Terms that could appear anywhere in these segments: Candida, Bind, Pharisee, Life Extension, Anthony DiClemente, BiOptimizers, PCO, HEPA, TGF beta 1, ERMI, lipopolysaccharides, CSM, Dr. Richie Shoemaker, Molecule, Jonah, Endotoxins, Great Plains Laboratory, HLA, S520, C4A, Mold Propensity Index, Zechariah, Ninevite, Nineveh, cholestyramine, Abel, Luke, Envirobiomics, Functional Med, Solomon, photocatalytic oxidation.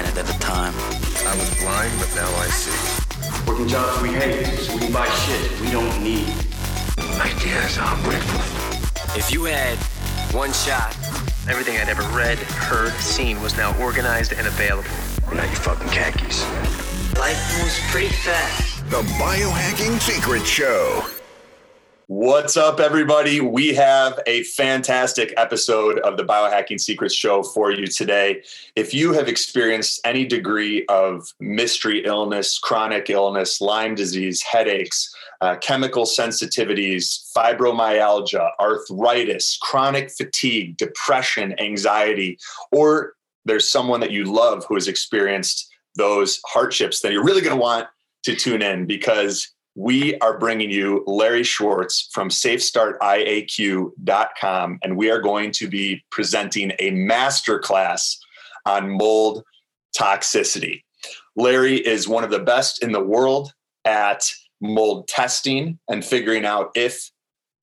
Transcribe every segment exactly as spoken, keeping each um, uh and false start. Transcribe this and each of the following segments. minute at a time. I was blind, but now I see. Working jobs we hate, so we buy shit we don't need. Ideas are worthless. If you had one shot, everything I'd ever read, heard, seen was now organized and available. Not your fucking khakis. Life moves pretty fast. The Biohacking Secret Show. What's up, everybody? We have a fantastic episode of the Biohacking Secrets Show for you today. If you have experienced any degree of mystery illness, chronic illness, Lyme disease, headaches, uh, chemical sensitivities, fibromyalgia, arthritis, chronic fatigue, depression, anxiety, or there's someone that you love who has experienced those hardships, then you're really going to want to tune in, because we are bringing you Larry Schwartz from safe start I A Q dot com, and we are going to be presenting a masterclass on mold toxicity. Larry is one of the best in the world at mold testing and figuring out if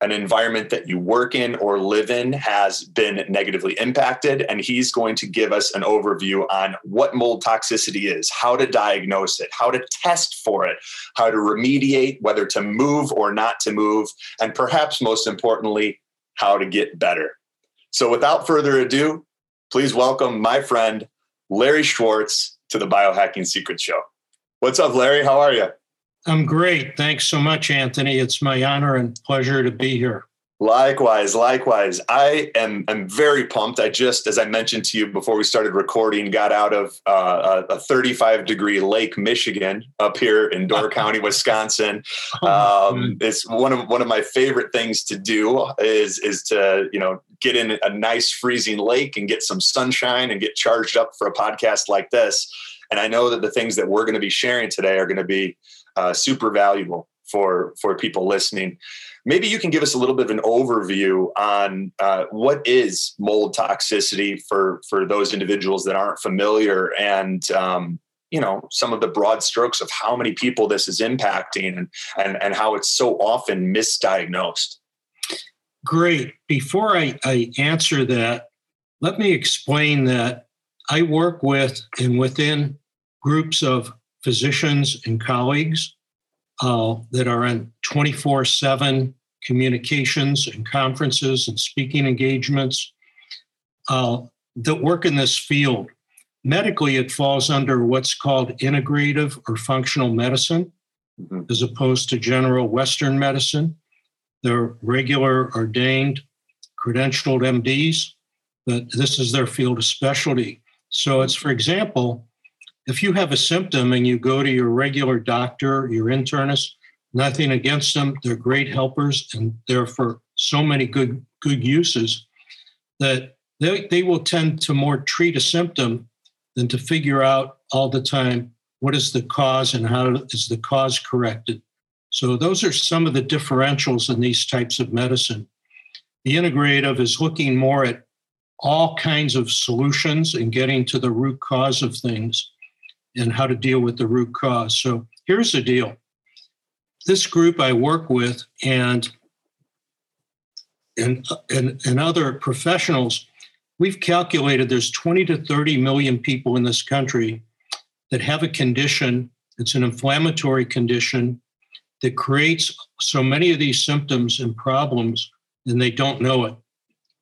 an environment that you work in or live in has been negatively impacted. And he's going to give us an overview on what mold toxicity is, how to diagnose it, how to test for it, how to remediate, whether to move or not to move, and perhaps most importantly, how to get better. So without further ado, please welcome my friend, Larry Schwartz, to the Biohacking Secret Show. What's up, Larry? How are you? I'm great. Thanks so much, Anthony. It's my honor and pleasure to be here. Likewise, likewise. I am I'm very pumped. I just, as I mentioned to you before we started recording, got out of uh, a thirty-five degree Lake Michigan up here in Door County, Wisconsin. Um, it's one of one of my favorite things to do is is to, you know, get in a nice freezing lake and get some sunshine and get charged up for a podcast like this. And I know that the things that we're going to be sharing today are going to be Uh, super valuable for, for people listening. Maybe you can give us a little bit of an overview on uh, what is mold toxicity for, for those individuals that aren't familiar, and um, you know, some of the broad strokes of how many people this is impacting, and, and, and how it's so often misdiagnosed. Great. Before I, I answer that, let me explain that I work with and within groups of physicians and colleagues uh, that are in twenty-four seven communications and conferences and speaking engagements uh, that work in this field. Medically, it falls under what's called integrative or functional medicine, mm-hmm. as opposed to general Western medicine. They're regular, ordained, credentialed M Ds, but this is their field of specialty. So it's, for example, if you have a symptom and you go to your regular doctor, your internist, nothing against them, they're great helpers, and they're for so many good good uses, that they, they will tend to more treat a symptom than to figure out all the time what is the cause and how is the cause corrected. So those are some of the differentials in these types of medicine. The integrative is looking more at all kinds of solutions and getting to the root cause of things, and how to deal with the root cause. So here's the deal. This group I work with and, and, and, and other professionals, we've calculated there's twenty to thirty million people in this country that have a condition. It's an inflammatory condition that creates so many of these symptoms and problems, and they don't know it.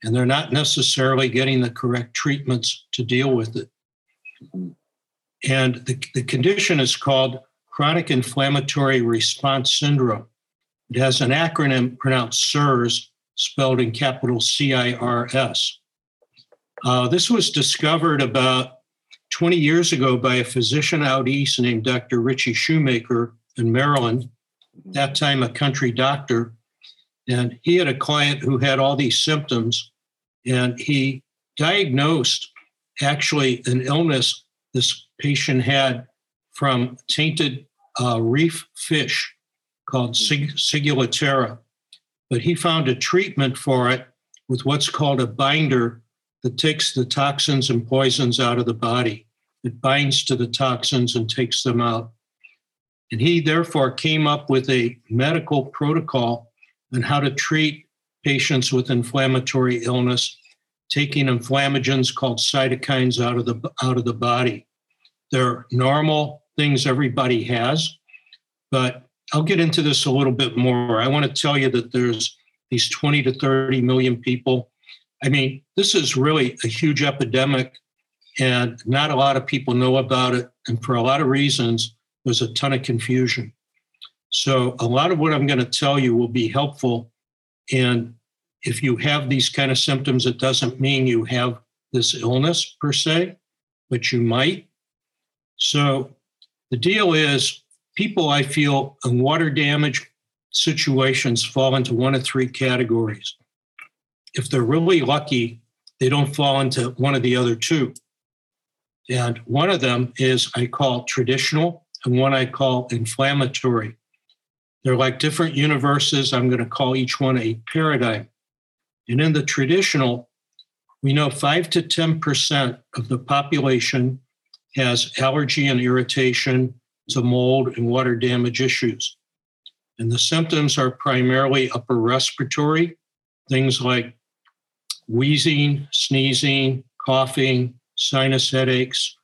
And they're not necessarily getting the correct treatments to deal with it. And the, the condition is called Chronic Inflammatory Response Syndrome. It has an acronym pronounced C I R S, spelled in capital C I R S. Uh, this was discovered about twenty years ago by a physician out east named Doctor Richie Shoemaker in Maryland, at that time a country doctor. And he had a client who had all these symptoms, and he diagnosed actually an illness this patient had from tainted uh, reef fish called ciguatera. But he found a treatment for it with what's called a binder that takes the toxins and poisons out of the body. It binds to the toxins and takes them out. And he therefore came up with a medical protocol on how to treat patients with inflammatory illness, taking inflammagens called cytokines out of the out of the body. They're normal things everybody has, but I'll get into this a little bit more. I want to tell you that there's these twenty to thirty million people. I mean, this is really a huge epidemic, and not a lot of people know about it. And for a lot of reasons, there's a ton of confusion. So a lot of what I'm going to tell you will be helpful. And if you have these kind of symptoms, it doesn't mean you have this illness per se, but you might. So the deal is, people, I feel, in water damage situations fall into one of three categories. If they're really lucky, they don't fall into one of the other two. And one of them is I call traditional, and one I call inflammatory. They're like different universes. I'm going to call each one a paradigm. And in the traditional, we know five to ten percent of the population has allergy and irritation to mold and water damage issues. And the symptoms are primarily upper respiratory, things like wheezing, sneezing, coughing, sinus headaches.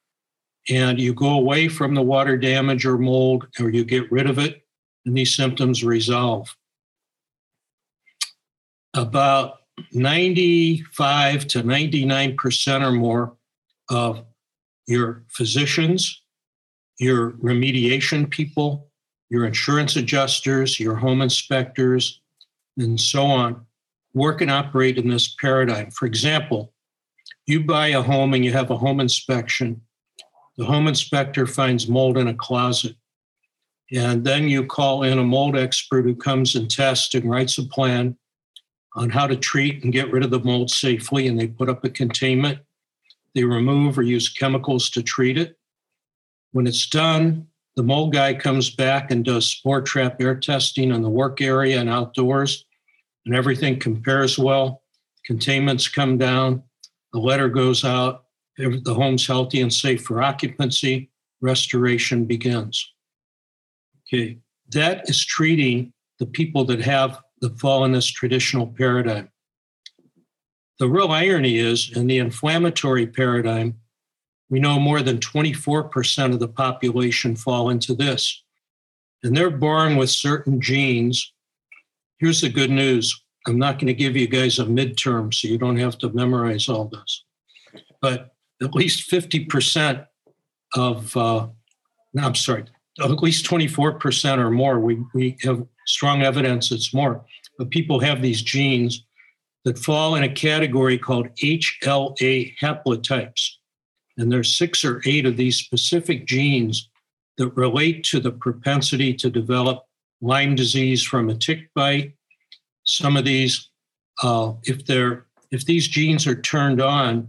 And you go away from the water damage or mold, or you get rid of it, and these symptoms resolve. About ninety-five to ninety-nine percent or more of your physicians, your remediation people, your insurance adjusters, your home inspectors, and so on, work and operate in this paradigm. For example, you buy a home and you have a home inspection. The home inspector finds mold in a closet. And then you call in a mold expert who comes and tests and writes a plan on how to treat and get rid of the mold safely, and they put up a containment. They remove or use chemicals to treat it. When it's done, the mold guy comes back and does spore trap air testing in the work area and outdoors, and everything compares well. Containments come down, the letter goes out, the home's healthy and safe for occupancy, restoration begins. Okay, that is treating the people that have that fall in this traditional paradigm. The real irony is, in the inflammatory paradigm, we know more than twenty-four percent of the population fall into this. And they're born with certain genes. Here's the good news. I'm not going to give you guys a midterm, so you don't have to memorize all this. But at least fifty percent of, uh, no, I'm sorry, at least twenty-four percent or more, we, we have strong evidence it's more, but people have these genes that fall in a category called H L A haplotypes. And there's six or eight of these specific genes that relate to the propensity to develop Lyme disease from a tick bite. Some of these, uh, if they're if these genes are turned on,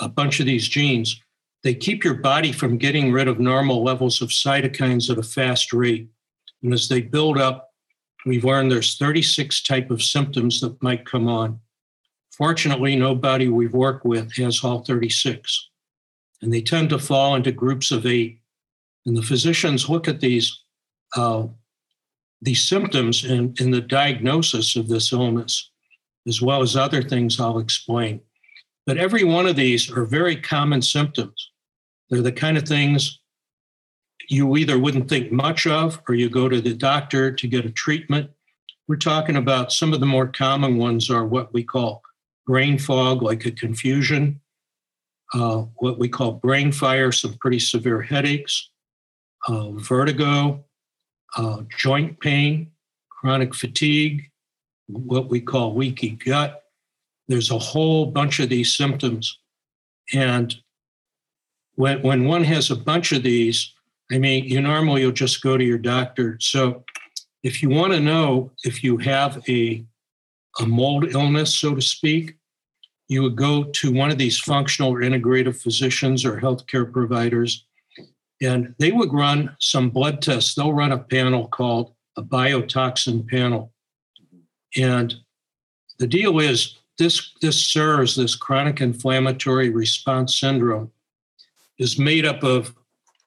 a bunch of these genes, they keep your body from getting rid of normal levels of cytokines at a fast rate. And as they build up, we've learned there's thirty-six types of symptoms that might come on. Fortunately, nobody we've worked with has all thirty-six. And they tend to fall into groups of eight. And the physicians look at these, uh, these symptoms in, in the diagnosis of this illness, as well as other things I'll explain. But every one of these are very common symptoms. They're the kind of things you either wouldn't think much of, or you go to the doctor to get a treatment. We're talking about some of the more common ones are what we call brain fog, like a confusion, uh, what we call brain fire, some pretty severe headaches, uh, vertigo, uh, joint pain, chronic fatigue, what we call leaky gut. There's a whole bunch of these symptoms. And when, when one has a bunch of these, I mean, you normally you'll just go to your doctor. So if you want to know if you have a, a mold illness, so to speak, you would go to one of these functional or integrative physicians or healthcare providers, and they would run some blood tests. They'll run a panel called a biotoxin panel. And the deal is this, this serves this chronic inflammatory response syndrome is made up of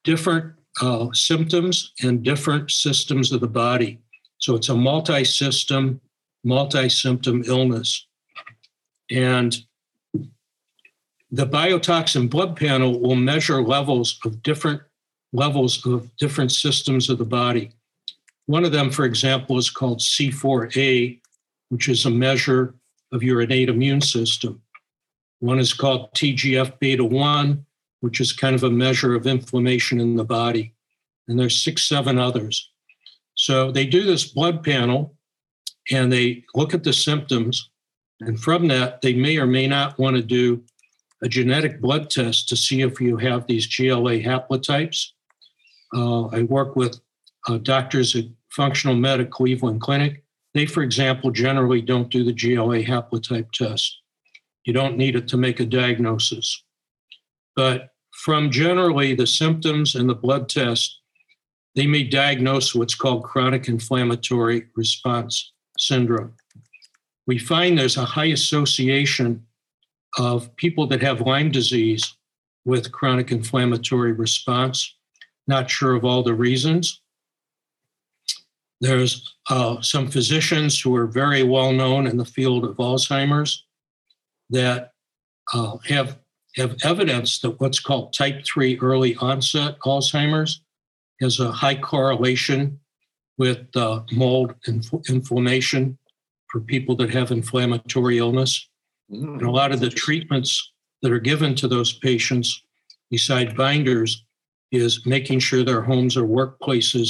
different Uh, symptoms and different systems of the body. So it's a multi-system, multi-symptom illness. And The biotoxin blood panel will measure levels of different levels of different systems of the body. One of them, for example, is called C four A, which is a measure of your innate immune system. One is called T G F beta one, which is kind of a measure of inflammation in the body. And there's six, seven others. So they do this blood panel and they look at the symptoms. And from that, they may or may not want to do a genetic blood test to see if you have these G L A haplotypes. Uh, I work with uh, doctors at Functional Med at Cleveland Clinic. They, for example, generally don't do the G L A haplotype test. You don't need it to make a diagnosis. But from generally the symptoms and the blood test, they may diagnose what's called chronic inflammatory response syndrome. We find there's a high association of people that have Lyme disease with chronic inflammatory response. Not sure of all the reasons. There's uh, some physicians who are very well known in the field of Alzheimer's that uh, have, have evidence that what's called type three early onset Alzheimer's has a high correlation with uh, mold inf- inflammation for people that have inflammatory illness. And a lot of the treatments that are given to those patients, besides binders, is making sure their homes or workplaces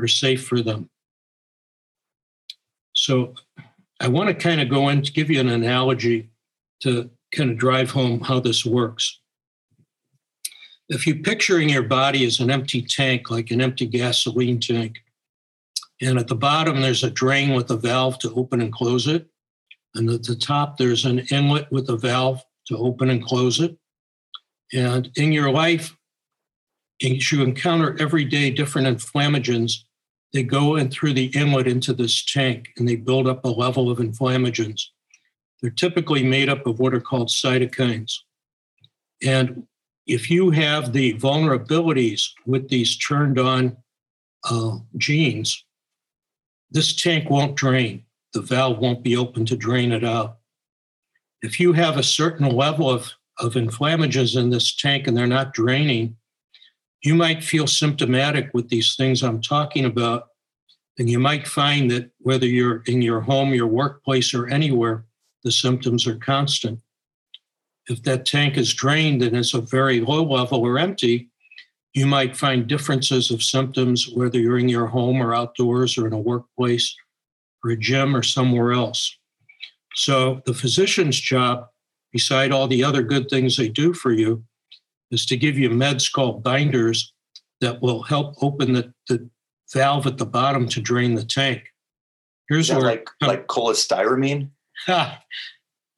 are safe for them. So I want to kind of go in to give you an analogy to kind of drive home how this works. If you're picturing your body as an empty tank, like an empty gasoline tank, and at the bottom there's a drain with a valve to open and close it, and at the top, there's an inlet with a valve to open and close it. And in your life, as you encounter every day different inflammagens, they go in through the inlet into this tank, and they build up a level of inflammagens. They're typically made up of what are called cytokines. And if you have the vulnerabilities with these turned on uh, genes, this tank won't drain. The valve won't be open to drain it out. If you have a certain level of, of inflammagens in this tank and they're not draining, you might feel symptomatic with these things I'm talking about. And you might find that whether you're in your home, your workplace, or anywhere, the symptoms are constant. If that tank is drained and it's a very low level or empty, you might find differences of symptoms, whether you're in your home or outdoors or in a workplace, or a gym or somewhere else. So the physician's job, beside all the other good things they do for you, is to give you meds called binders that will help open the, the valve at the bottom to drain the tank. Here's where like, like cholestyramine?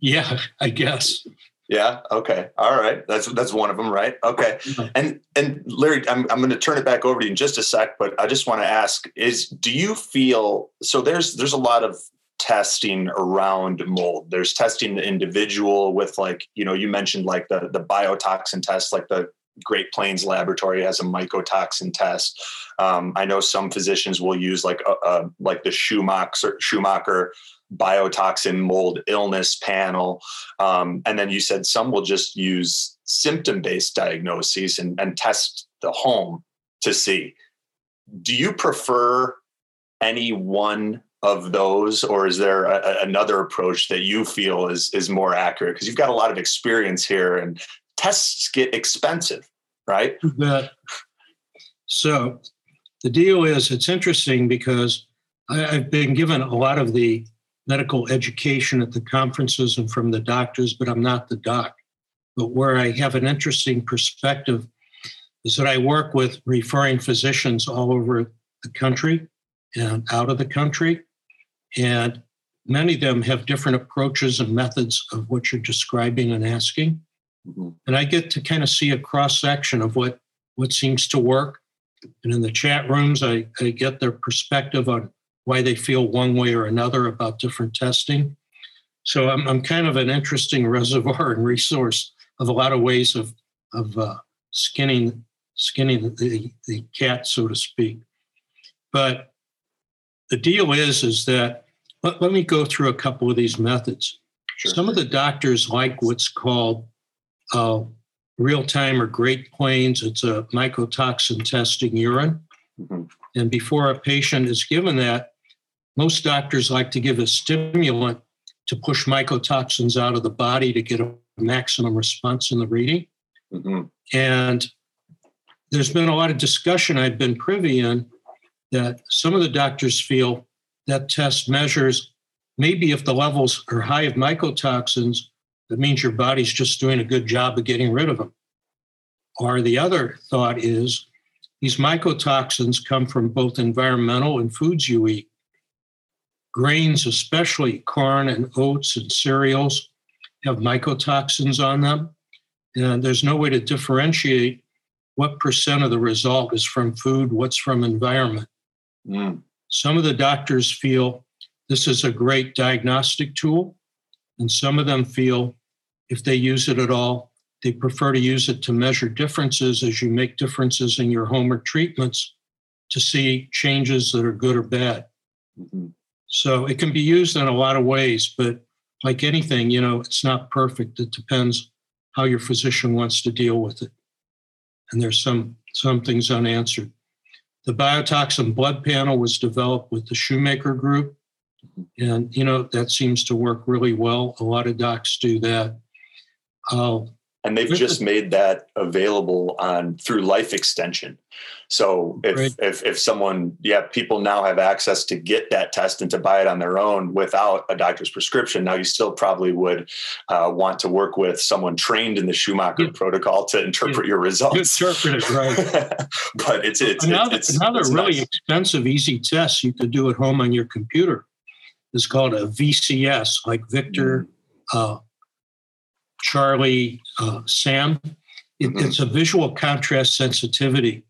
Yeah, I guess. Yeah. Okay. All right. That's that's one of them, right? Okay. And and Larry, I'm I'm going to turn it back over to you in just a sec, but I just want to ask: Is do you feel so? There's there's a lot of testing around mold. There's testing the individual with, like, you know, you mentioned like the the biotoxin test, like the Great Plains Laboratory has a mycotoxin test. Um, I know some physicians will use like a, a like the Shoemaker Shoemaker. biotoxin mold illness panel. Um, and then you said some will just use symptom-based diagnoses and, and test the home to see. Do you prefer any one of those, or is there a, another approach that you feel is, is more accurate? Because you've got a lot of experience here and tests get expensive, right? So the deal is, it's interesting because I, I've been given a lot of the medical education at the conferences and from the doctors, but I'm not the doc. But where I have an interesting perspective is that I work with referring physicians all over the country and out of the country. And many of them have different approaches and methods of what you're describing and asking. Mm-hmm. And I get to kind of see a cross-section of what, what seems to work. And in the chat rooms, I, I get their perspective on why they feel one way or another about different testing. So I'm, I'm kind of an interesting reservoir and resource of a lot of ways of, of uh, skinning, skinning the, the cat, so to speak. But the deal is, is that, let, let me go through a couple of these methods. Sure. Some of the doctors like what's called uh, real-time or Great Plains. It's a mycotoxin testing urine. Mm-hmm. And before a patient is given that, most doctors like to give a stimulant to push mycotoxins out of the body to get a maximum response in the reading. Mm-hmm. And there's been a lot of discussion I've been privy in that some of the doctors feel that test measures, maybe if the levels are high of mycotoxins, that means your body's just doing a good job of getting rid of them. Or the other thought is these mycotoxins come from both environmental and foods you eat. Grains, especially corn and oats and cereals, have mycotoxins on them. And there's no way to differentiate what percent of the result is from food, what's from environment. Mm. Some of the doctors feel this is a great diagnostic tool. And some of them feel if they use it at all, they prefer to use it to measure differences as you make differences in your home or treatments to see changes that are good or bad. Mm-hmm. So it can be used in a lot of ways, but like anything, you know, it's not perfect. It depends how your physician wants to deal with it. And there's some, some things unanswered. The biotoxin blood panel was developed with the Shoemaker group. And, you know, that seems to work really well. A lot of docs do that. Uh, and they've just the, made that available on through Life Extension. So if, right. if if someone, yeah, people now have access to get that test and to buy it on their own without a doctor's prescription. Now, you still probably would uh, want to work with someone trained in the Shoemaker yeah. protocol to interpret yeah. your results. You interpret it, right. But it's, it's, another, it's, another it's really nice. Expensive, easy test you could do at home on your computer. It's called a V C S, like Victor, uh, Charlie, uh, Sam. It, mm-hmm. It's a visual contrast sensitivity.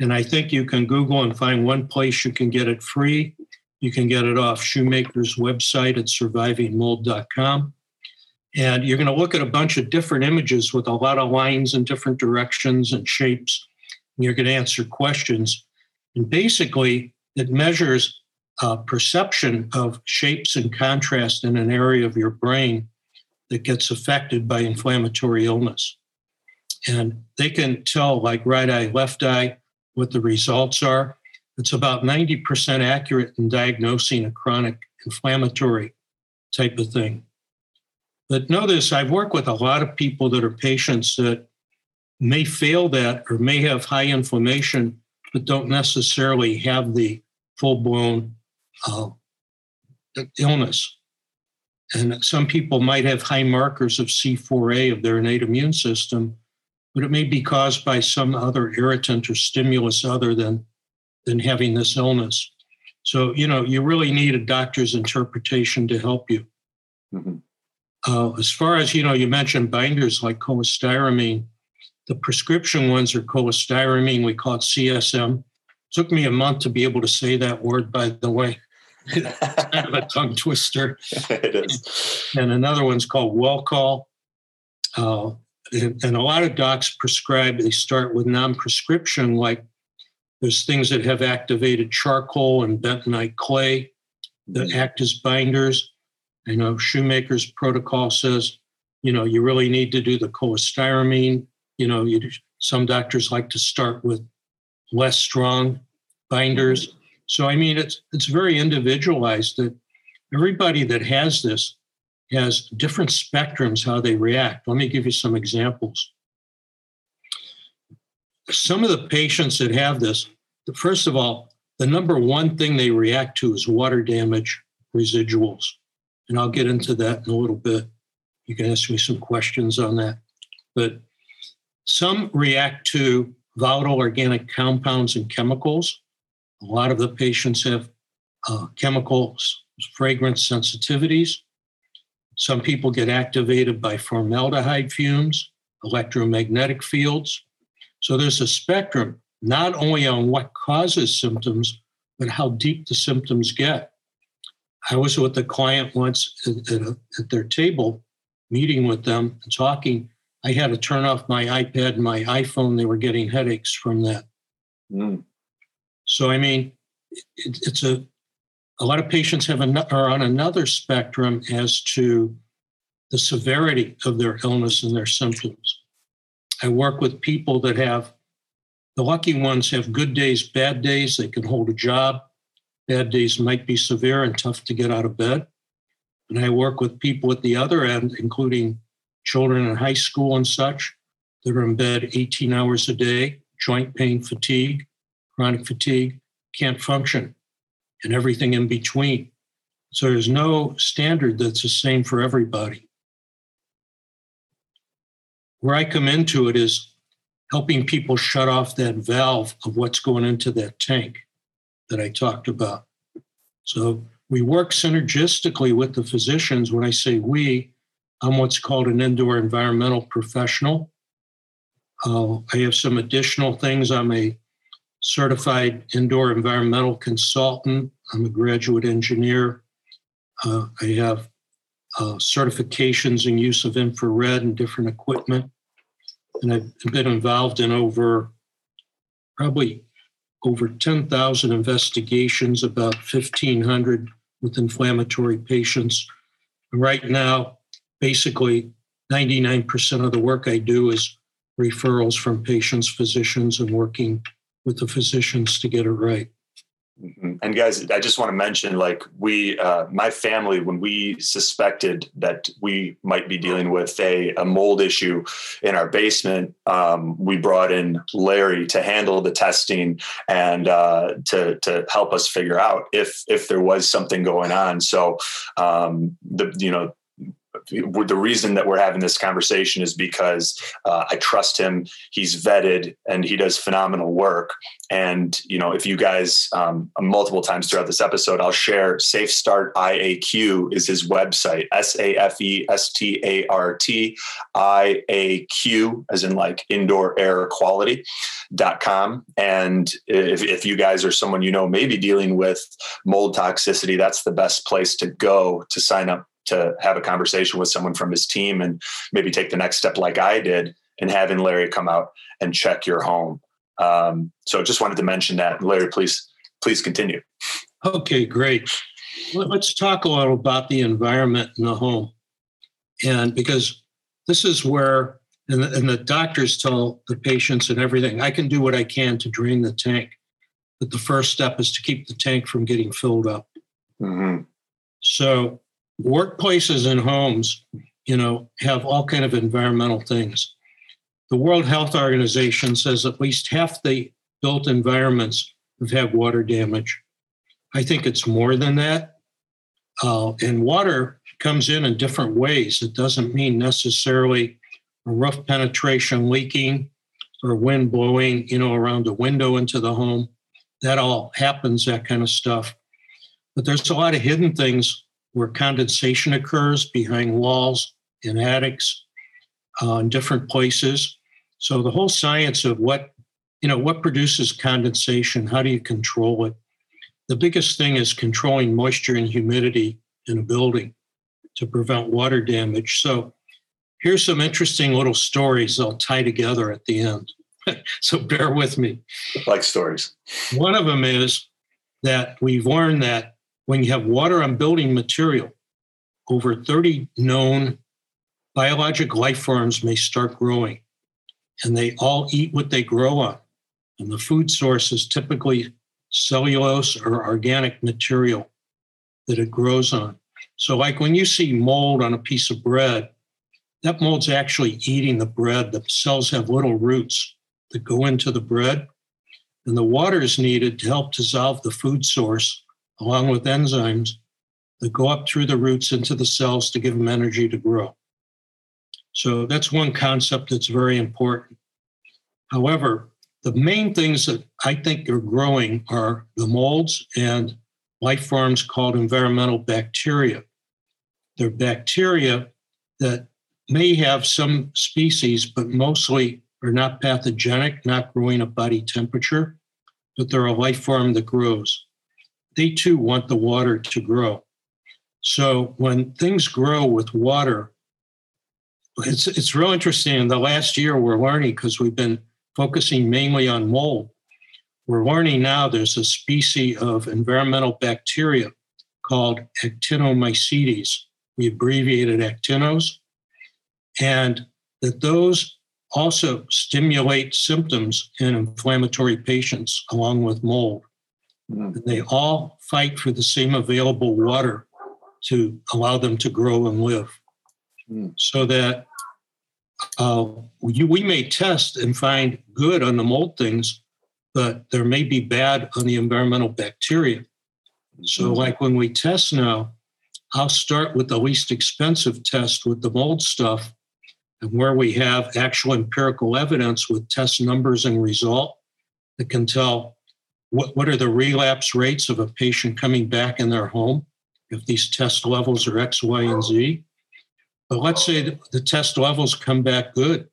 And I think you can Google and find one place you can get it free. You can get it off Shoemaker's website at surviving mold dot com. And you're going to look at a bunch of different images with a lot of lines in different directions and shapes. And you're going to answer questions. And basically, it measures Uh, perception of shapes and contrast in an area of your brain that gets affected by inflammatory illness. And they can tell, like right eye, left eye, what the results are. It's about ninety percent accurate in diagnosing a chronic inflammatory type of thing. But notice, I've worked with a lot of people that are patients that may fail that or may have high inflammation, but don't necessarily have the full-blown Uh, illness. And some people might have high markers of C four A of their innate immune system, but it may be caused by some other irritant or stimulus other than, than having this illness. So, you know, you really need a doctor's interpretation to help you. Mm-hmm. Uh, as far as, you know, you mentioned binders like cholestyramine. The prescription ones are cholestyramine. We call it C S M. Took me a month to be able to say that word, by the way. It's kind of a tongue twister. It is. And another one's called Welcol. Uh, and, and a lot of docs prescribe, they start with non-prescription, like there's things that have activated charcoal and bentonite clay that act as binders. I know Shoemaker's protocol says, you know, you really need to do the cholestyramine. You know, you, some doctors like to start with less strong binders. So, I mean, it's it's very individualized that everybody that has this has different spectrums how they react. Let me give you some examples. Some of the patients that have this, first of all, the number one thing they react to is water damage residuals. And I'll get into that in a little bit. You can ask me some questions on that. But some react to volatile organic compounds and chemicals. A lot of the patients have uh, chemicals, fragrance sensitivities. Some people get activated by formaldehyde fumes, electromagnetic fields. So there's a spectrum, not only on what causes symptoms, but how deep the symptoms get. I was with a client once at, at, a, at their table, meeting with them and talking. I had to turn off my iPad and my iPhone. They were getting headaches from that. Mm. So, I mean, it, it's a, a lot of patients have an, are on another spectrum as to the severity of their illness and their symptoms. I work with people that have, the lucky ones have good days, bad days. They can hold a job. Bad days might be severe and tough to get out of bed. And I work with people at the other end, including children in high school and such, that are in bed eighteen hours a day, joint pain, fatigue, chronic fatigue, can't function, and everything in between. So there's no standard that's the same for everybody. Where I come into it is helping people shut off that valve of what's going into that tank that I talked about. So we work synergistically with the physicians. When I say we, I'm what's called an indoor environmental professional. Uh, I have some additional things. I'm a certified indoor environmental consultant. I'm a graduate engineer. Uh, I have uh, certifications in use of infrared and different equipment. And I've been involved in over, probably over ten thousand investigations, about fifteen hundred with inflammatory patients. And right now, basically ninety-nine percent of the work I do is referrals from patients, physicians, and working with the physicians to get it right. Mm-hmm. And guys, I just want to mention, like we, uh, my family, when we suspected that we might be dealing with a, a mold issue in our basement, um, we brought in Larry to handle the testing and uh, to to help us figure out if if there was something going on. So, um, the you know. The reason that we're having this conversation is because uh, I trust him. He's vetted and he does phenomenal work. And, you know, if you guys um, multiple times throughout this episode, I'll share Safe Start I A Q is his website, S A F E S T A R T I A Q as in like indoor air quality dot com. And if, if you guys or someone, you know, maybe dealing with mold toxicity, that's the best place to go to sign up to have a conversation with someone from his team and maybe take the next step like I did and having Larry come out and check your home. Um, so just wanted to mention that. Larry, please, please continue. Okay, great. Let's talk a little about the environment in the home. And because this is where, and the, and the doctors tell the patients and everything, I can do what I can to drain the tank, but the first step is to keep the tank from getting filled up. Mm-hmm. So workplaces and homes, you know, have all kind of environmental things. The World Health Organization says at least half the built environments have had water damage. I think it's more than that. Uh, and water comes in in different ways. It doesn't mean necessarily a rough penetration leaking or wind blowing, you know, around a window into the home. That all happens, that kind of stuff. But there's a lot of hidden things where condensation occurs behind walls, in attics, uh, in different places. So the whole science of what, you know, what produces condensation, how do you control it? The biggest thing is controlling moisture and humidity in a building to prevent water damage. So here's some interesting little stories I'll tie together at the end. So bear with me. Like stories. One of them is that we've learned that when you have water on building material, over thirty known biologic life forms may start growing, and they all eat what they grow on. And the food source is typically cellulose or organic material that it grows on. So like when you see mold on a piece of bread, that mold's actually eating the bread. The cells have little roots that go into the bread, and the water is needed to help dissolve the food source along with enzymes that go up through the roots into the cells to give them energy to grow. So that's one concept that's very important. However, the main things that I think are growing are the molds and life forms called environmental bacteria. They're bacteria that may have some species, but mostly are not pathogenic, not growing at body temperature, but they're a life form that grows. They too want the water to grow. So when things grow with water, it's it's real interesting. In the last year, we're learning, because we've been focusing mainly on mold, we're learning now there's a species of environmental bacteria called actinomycetes. We abbreviate it actinos. and that those also stimulate symptoms in inflammatory patients along with mold. Mm-hmm. They all fight for the same available water to allow them to grow and live. Mm-hmm. So that uh, we, we may test and find good on the mold things, but there may be bad on the environmental bacteria. Mm-hmm. So like when we test now, I'll start with the least expensive test with the mold stuff, and where we have actual empirical evidence with test numbers and result that can tell what, what are the relapse rates of a patient coming back in their home if these test levels are X, Y, and Z. But let's say the, the test levels come back good.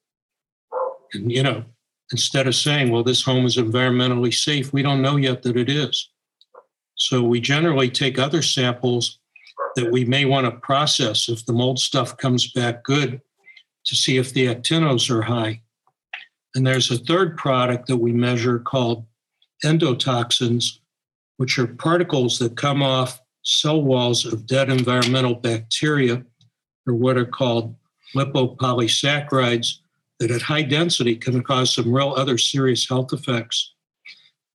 And, you know, instead of saying, well, this home is environmentally safe, we don't know yet that it is. So we generally take other samples that we may want to process if the mold stuff comes back good, to see if the actinos are high. And there's a third product that we measure called endotoxins, which are particles that come off cell walls of dead environmental bacteria, or what are called lipopolysaccharides, that at high density can cause some real other serious health effects,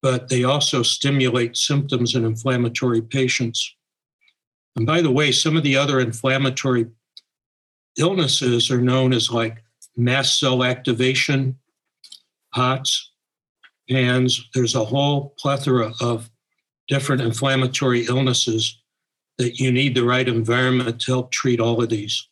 but they also stimulate symptoms in inflammatory patients. And by the way, some of the other inflammatory illnesses are known as like mast cell activation, P O T S, and there's a whole plethora of different inflammatory illnesses that you need the right environment to help treat all of these.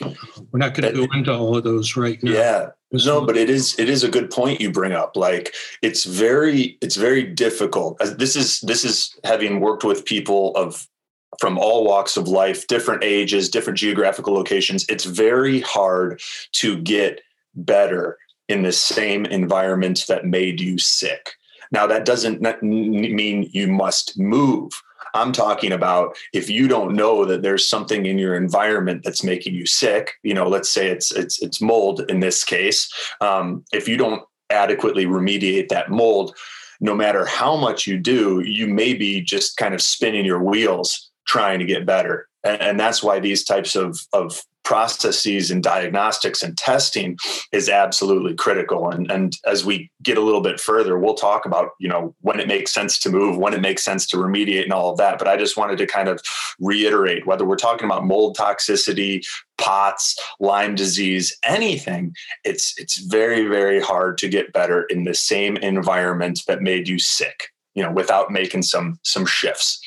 We're not going to go into all of those right now. Yeah, no, but it is it is a good point you bring up. Like it's very it's very difficult. This is this is having worked with people of from all walks of life, different ages, different geographical locations. It's very hard to get better in the same environment that made you sick. Now, that doesn't mean you must move. I'm talking about if you don't know that there's something in your environment that's making you sick, you know, let's say it's it's it's mold in this case. Um, if you don't adequately remediate that mold, no matter how much you do, you may be just kind of spinning your wheels trying to get better. And, and that's why these types of, of processes and diagnostics and testing is absolutely critical. And, and as we get a little bit further, we'll talk about, you know, when it makes sense to move, when it makes sense to remediate and all of that. But I just wanted to kind of reiterate, whether we're talking about mold toxicity, P O T S, Lyme disease, anything, it's, it's very, very hard to get better in the same environment that made you sick, you know, without making some, some shifts.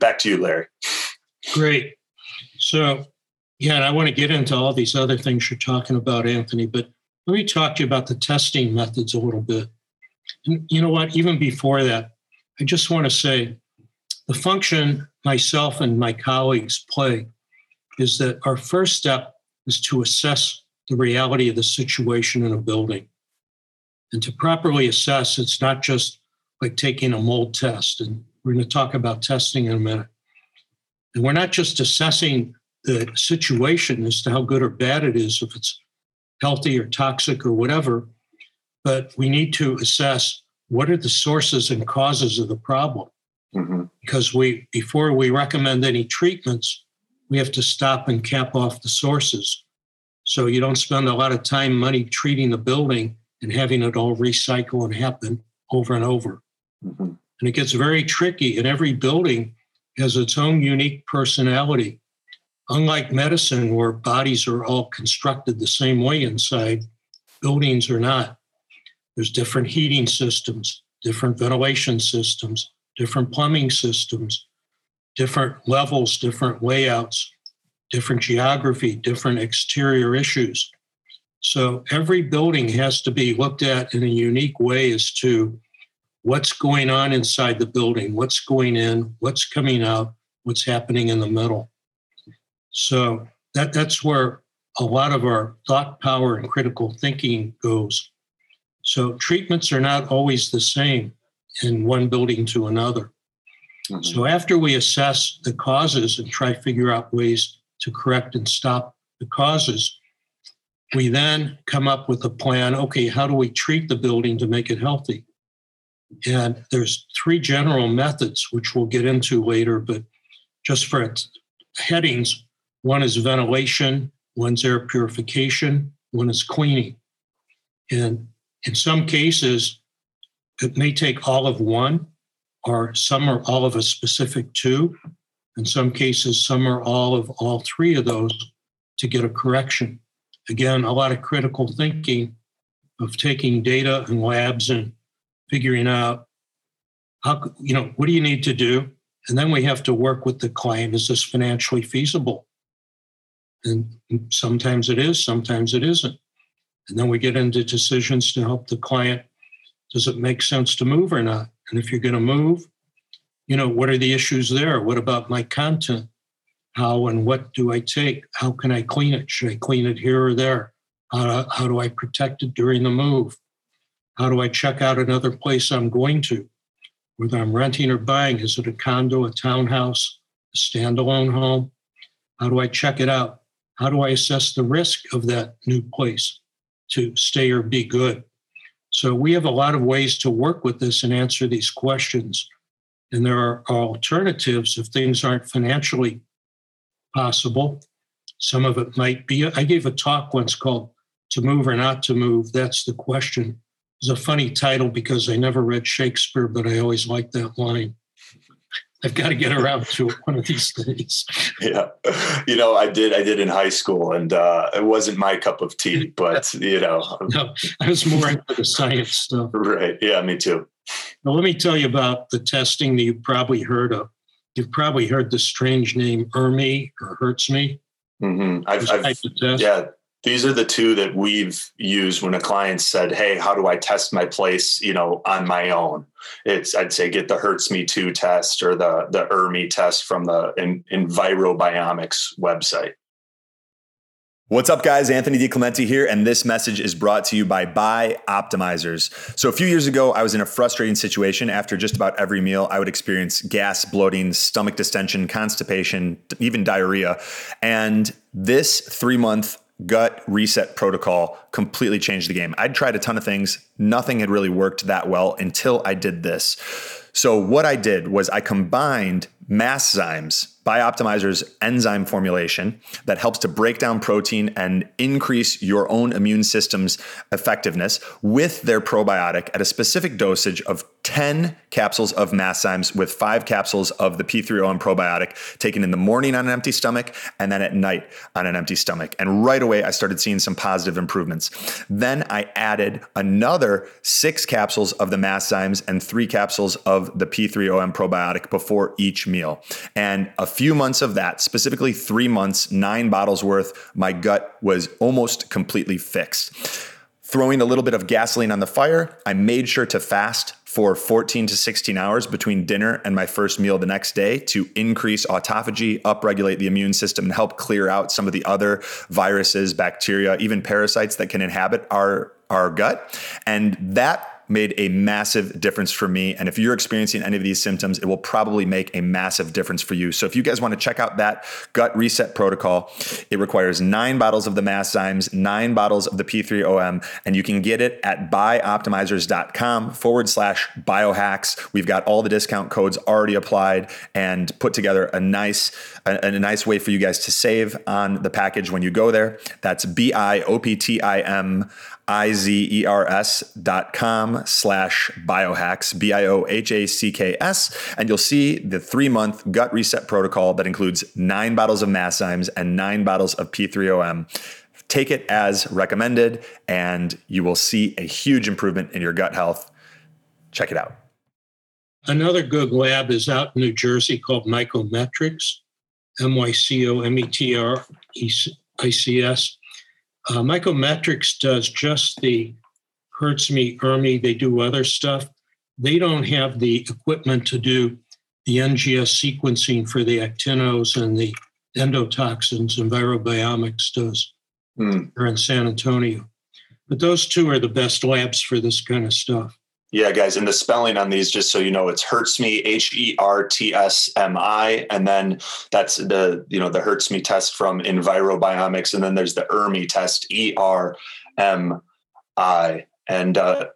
Back to you, Larry. Great. So, yeah, and I want to get into all these other things you're talking about, Anthony, but let me talk to you about the testing methods a little bit. And you know what? Even before that, I just want to say the function myself and my colleagues play is that our first step is to assess the reality of the situation in a building. And to properly assess, it's not just like taking a mold test, and we're going to talk about testing in a minute. And we're not just assessing the situation as to how good or bad it is, if it's healthy or toxic or whatever, but we need to assess what are the sources and causes of the problem. Mm-hmm. Because we, before we recommend any treatments, we have to stop and cap off the sources. So you don't spend a lot of time, money treating the building and having it all recycle and happen over and over. Mm-hmm. And it gets very tricky, and every building has its own unique personality. Unlike medicine, where bodies are all constructed the same way inside, buildings are not. There's different heating systems, different ventilation systems, different plumbing systems, different levels, different layouts, different geography, different exterior issues. So every building has to be looked at in a unique way as to what's going on inside the building, what's going in, what's coming out, what's happening in the middle. So that, that's where a lot of our thought power and critical thinking goes. So treatments are not always the same in one building to another. Mm-hmm. So after we assess the causes and try to figure out ways to correct and stop the causes, we then come up with a plan. Okay, how do we treat the building to make it healthy? And there's three general methods, which we'll get into later, but just for headings, one is ventilation, one's air purification, one is cleaning. And in some cases, it may take all of one, or some or all of a specific two. In some cases, some or all of all three of those to get a correction. Again, a lot of critical thinking of taking data and labs and figuring out, how, you know, what do you need to do? And then we have to work with the client. Is this financially feasible? And sometimes it is, sometimes it isn't. And then we get into decisions to help the client. Does it make sense to move or not? And if you're going to move, you know, what are the issues there? What about my content? How and what do I take? How can I clean it? Should I clean it here or there? How do, how do I protect it during the move? How do I check out another place I'm going to? Whether I'm renting or buying, is it a condo, a townhouse, a standalone home? How do I check it out? How do I assess the risk of that new place to stay or be good? So we have a lot of ways to work with this and answer these questions. And there are alternatives if things aren't financially possible. Some of it might be, I gave a talk once called To Move or Not to Move, That's the Question. It's a funny title because I never read Shakespeare, but I always liked that line. I've got to get around to it one of these days. Yeah. You know, I did, I did in high school, and uh, it wasn't my cup of tea, but you know. No, I was more into the science stuff. Right. Yeah, me too. Now, let me tell you about the testing that you've probably heard of. You've probably heard the strange name E R M I or HERTSMI. Mm-hmm. I've, I've, yeah, these are the two that we've used when a client said, "Hey, how do I test my place? You know, on my own." It's I'd say get the HERTSMI two test or the the E R M I test from the Envirobiomics website. What's up, guys? Anthony DiClemente here, and this message is brought to you by Bioptimizers. So a few years ago, I was in a frustrating situation. After just about every meal, I would experience gas, bloating, stomach distension, constipation, even diarrhea. And this three-month gut reset protocol completely changed the game. I'd tried a ton of things. Nothing had really worked that well until I did this. So what I did was I combined Masszymes, Bioptimizer's enzyme formulation that helps to break down protein and increase your own immune system's effectiveness, with their probiotic at a specific dosage of ten capsules of Masszymes with five capsules of the P three O M probiotic, taken in the morning on an empty stomach and then at night on an empty stomach. And right away, I started seeing some positive improvements. Then I added another six capsules of the Masszymes and three capsules of the P three O M probiotic before each meal. And a few months of that, specifically three months, nine bottles worth, my gut was almost completely fixed. Throwing a little bit of gasoline on the fire, I made sure to fast for fourteen to sixteen hours between dinner and my first meal the next day to increase autophagy, upregulate the immune system, and help clear out some of the other viruses, bacteria, even parasites that can inhabit our, our gut. And that made a massive difference for me. And if you're experiencing any of these symptoms, it will probably make a massive difference for you. So if you guys want to check out that gut reset protocol, it requires nine bottles of the Masszymes, nine bottles of the P three O M, and you can get it at bioptimizers.com forward slash biohacks. We've got all the discount codes already applied and put together a nice, a, a nice way for you guys to save on the package when you go there. That's B I O P T I M I-Z-E-R-S dot com slash biohacks, B I O H A C K S. And you'll see the three-month gut reset protocol that includes nine bottles of Masszymes and nine bottles of P three O M. Take it as recommended, and you will see a huge improvement in your gut health. Check it out. Another good lab is out in New Jersey called Mycometrics, M Y C O M E T R I C S. Uh, Mycometrics does just the HERTSMI, E R M I. They do other stuff. They don't have the equipment to do the N G S sequencing for the actinos and the endotoxins. Envirobiomics does. Mm. They're in San Antonio. But those two are the best labs for this kind of stuff. Yeah, guys. And the spelling on these, just so you know, it's HERTSMI, H E R T S M I. And then that's the, you know, the HERTSMI test from Envirobiomics. And then there's the E R M I test, E R M I. And uh,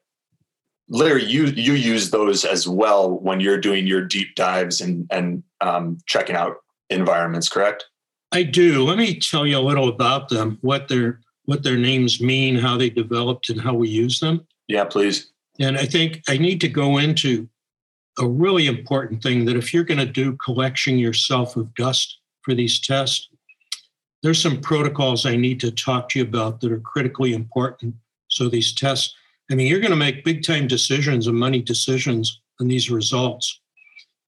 Larry, you you use those as well when you're doing your deep dives and, and um, checking out environments, correct? I do. Let me tell you a little about them, what their what their names mean, how they developed, and how we use them. Yeah, please. And I think I need to go into a really important thing, that if you're going to do collection yourself of dust for these tests, there's some protocols I need to talk to you about that are critically important. So these tests, I mean, you're going to make big time decisions and money decisions on these results.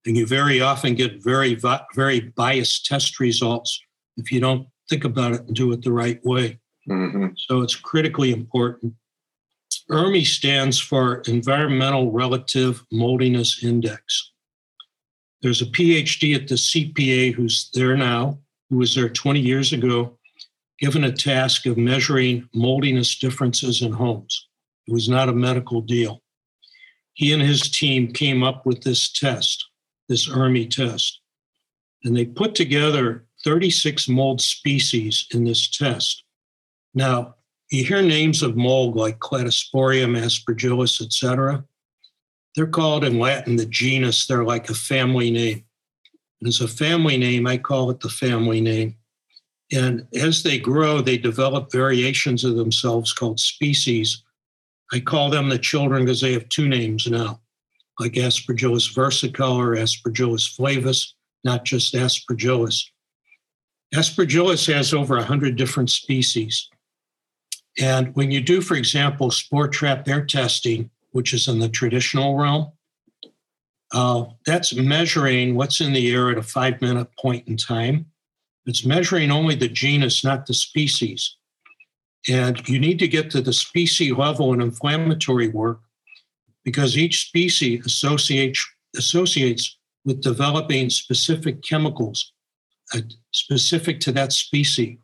And you very often get very, very biased test results if you don't think about it and do it the right way. Mm-hmm. So it's critically important. E R M I stands for Environmental Relative Moldiness Index. There's a PhD at the C P A who's there now, who was there twenty years ago, given a task of measuring moldiness differences in homes. It was not a medical deal. He and his team came up with this test, this E R M I test, and they put together thirty-six mold species in this test. Now, you hear names of mold like Cladosporium, Aspergillus, et cetera. They're called in Latin the genus. They're like a family name. And as a family name, I call it the family name. And as they grow, they develop variations of themselves called species. I call them the children because they have two names now, like Aspergillus versicolor, Aspergillus flavus, not just Aspergillus. Aspergillus has over one hundred different species. And when you do, for example, spore trap air testing, which is in the traditional realm, uh, that's measuring what's in the air at a five-minute point in time. It's measuring only the genus, not the species. And you need to get to the species level in inflammatory work, because each species associates, associates with developing specific chemicals uh, specific to that species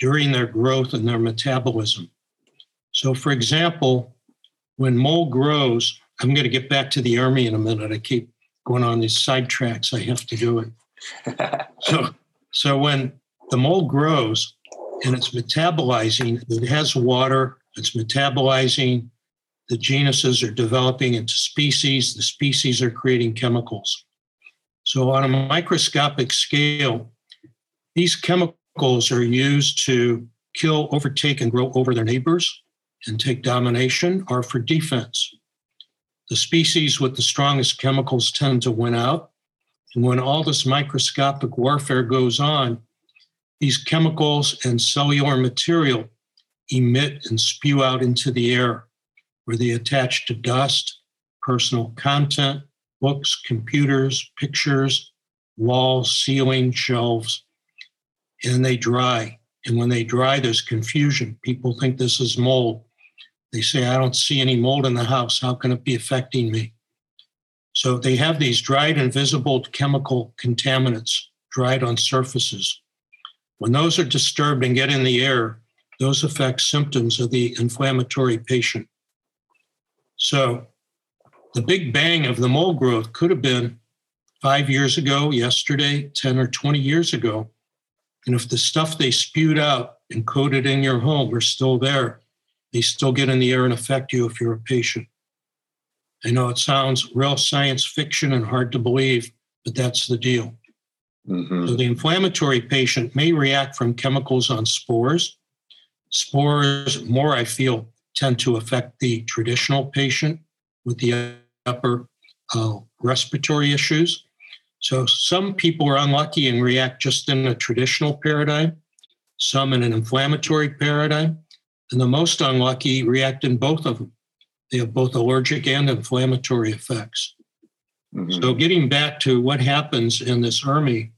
during their growth and their metabolism. So for example, when mold grows, I'm going to get back to the E R M I in a minute. I keep going on these sidetracks. I have to do it. so, so when the mold grows and it's metabolizing, it has water, it's metabolizing, the genuses are developing into species, the species are creating chemicals. So on a microscopic scale, these chemicals are used to kill, overtake, and grow over their neighbors and take domination, or for defense. The species with the strongest chemicals tend to win out. And when all this microscopic warfare goes on, these chemicals and cellular material emit and spew out into the air, where they attach to dust, personal content, books, computers, pictures, walls, ceiling, shelves, and they dry. And when they dry, there's confusion. People think this is mold. They say, I don't see any mold in the house. How can it be affecting me? So they have these dried invisible chemical contaminants, dried on surfaces. When those are disturbed and get in the air, those affect symptoms of the inflammatory patient. So the big bang of the mold growth could have been five years ago, yesterday, ten or twenty years ago. And if the stuff they spewed out and coated in your home are still there, they still get in the air and affect you if you're a patient. I know it sounds real science fiction and hard to believe, but that's the deal. Mm-hmm. So the inflammatory patient may react from chemicals on spores. Spores more, I feel, tend to affect the traditional patient with the upper uh, respiratory issues. So some people are unlucky and react just in a traditional paradigm, some in an inflammatory paradigm, and the most unlucky react in both of them. They have both allergic and inflammatory effects. Mm-hmm. So getting back to what happens in this E R M I.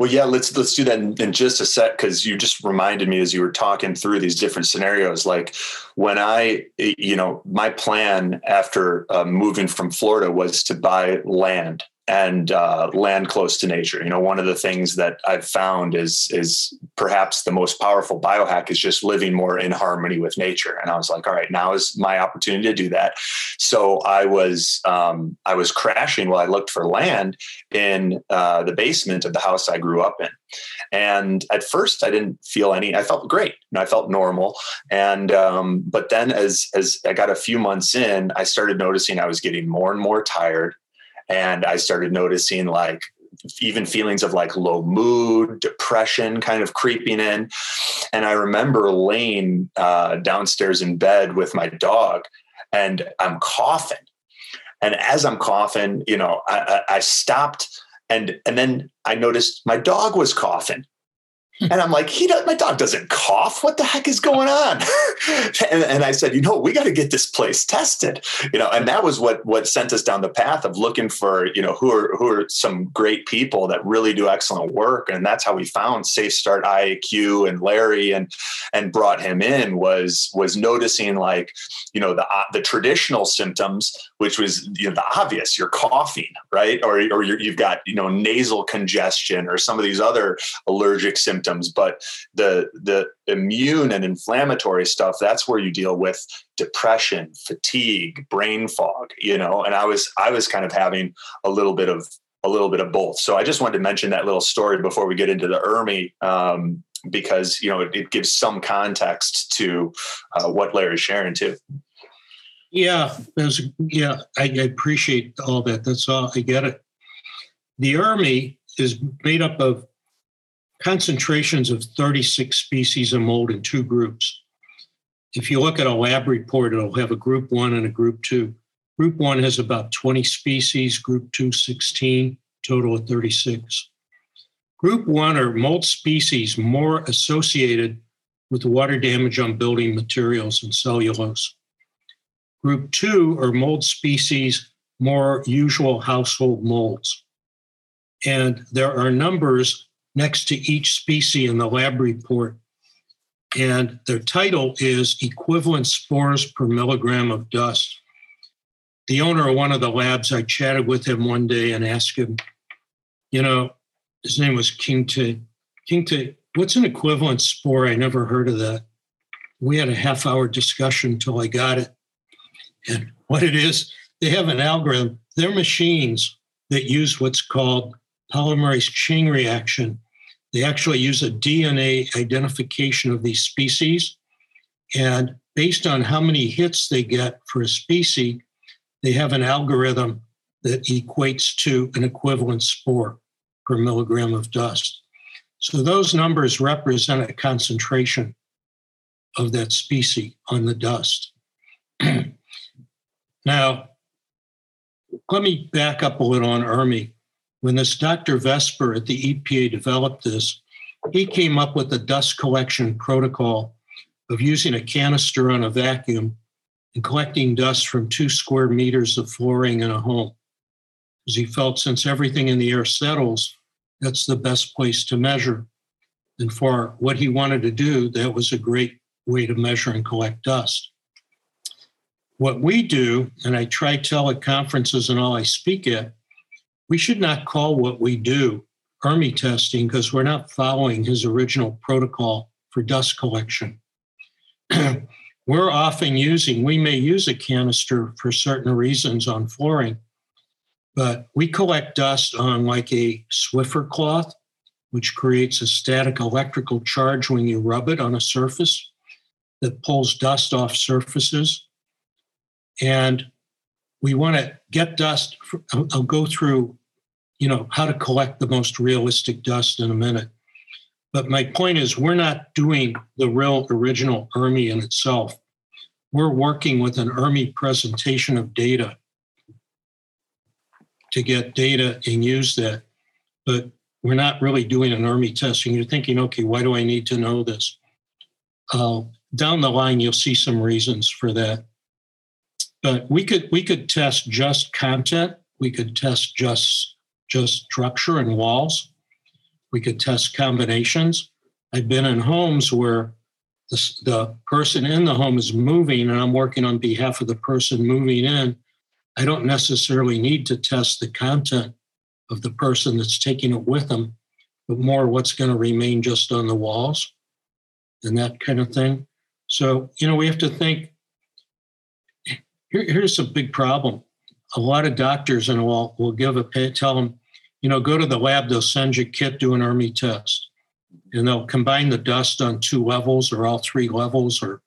Well, yeah, let's let's do that in, in just a sec, because you just reminded me as you were talking through these different scenarios. Like when I, you know, my plan after uh, moving from Florida was to buy land. And uh, land close to nature. You know, one of the things that I've found is is perhaps the most powerful biohack is just living more in harmony with nature. And I was like, all right, now is my opportunity to do that. So I was um, I was crashing while I looked for land in uh, the basement of the house I grew up in. And at first, I didn't feel any. I felt great. And I felt normal. And um, but then, as as I got a few months in, I started noticing I was getting more and more tired. And I started noticing like even feelings of like low mood, depression kind of creeping in. And I remember laying uh, downstairs in bed with my dog, and I'm coughing. And as I'm coughing, you know, I, I, I stopped and and then I noticed my dog was coughing. And I'm like, he does, my dog doesn't cough. What the heck is going on? and, and I said, you know, we got to get this place tested, you know, and that was what, what sent us down the path of looking for, you know, who are, who are some great people that really do excellent work. And that's how we found Safe Start I A Q and Larry, and, and brought him in, was, was noticing like, you know, the, the traditional symptoms, which was, you know, the obvious, you're coughing, right. Or, or you're, you've got, you know, nasal congestion or some of these other allergic symptoms. But the the immune and inflammatory stuff, that's where you deal with depression, fatigue, brain fog, you know, and I was I was kind of having a little bit of a little bit of both. So I just wanted to mention that little story before we get into the E R M I, um, because, you know, it, it gives some context to uh, what Larry's sharing too. Yeah, that was, yeah, I, I appreciate all that. That's all. I get it. The E R M I is made up of concentrations of thirty-six species of mold in two groups. If you look at a lab report, it'll have a group one and a group two. Group one has about twenty species, group two, sixteen, total of thirty-six. Group one are mold species more associated with water damage on building materials and cellulose. Group two are mold species more usual household molds. And there are numbers next to each species in the lab report. And their title is equivalent spores per milligram of dust. The owner of one of the labs, I chatted with him one day and asked him, you know, his name was King T. King T, what's an equivalent spore? I never heard of that. We had a half hour discussion till I got it. And what it is, they have an algorithm. They're machines that use what's called polymerase chain reaction. They actually use a D N A identification of these species. And based on how many hits they get for a species, they have an algorithm that equates to an equivalent spore per milligram of dust. So those numbers represent a concentration of that species on the dust. Now, let me back up a little on E R M I. When this Doctor Vesper at the E P A developed this, he came up with a dust collection protocol of using a canister on a vacuum and collecting dust from two square meters of flooring in a home. Because he felt since everything in the air settles, that's the best place to measure. And for what he wanted to do, that was a great way to measure and collect dust. What we do, and I try to tell at conferences and all I speak at, we should not call what we do E R M I testing, because we're not following his original protocol for dust collection. We're often using, we may use a canister for certain reasons on flooring, but we collect dust on like a Swiffer cloth, which creates a static electrical charge when you rub it on a surface that pulls dust off surfaces. And we want to get dust. I'll, I'll go through, you know, how to collect the most realistic dust in a minute. But my point is, we're not doing the real original E R M I in itself. We're working with an E R M I presentation of data to get data and use that. But we're not really doing an E R M I testing. You're thinking, okay, why do I need to know this? Uh, down the line, you'll see some reasons for that. But we could we could test just content. We could test just just structure and walls. We could test combinations. I've been in homes where the, the person in the home is moving, and I'm working on behalf of the person moving in. I don't necessarily need to test the content of the person that's taking it with them, but more what's going to remain just on the walls and that kind of thing. So, you know, we have to think. Here's a big problem. A lot of doctors and will will give a tell them, you know, go to the lab. They'll send you a kit, do an E R M I test, and they'll combine the dust on two levels or all three levels, or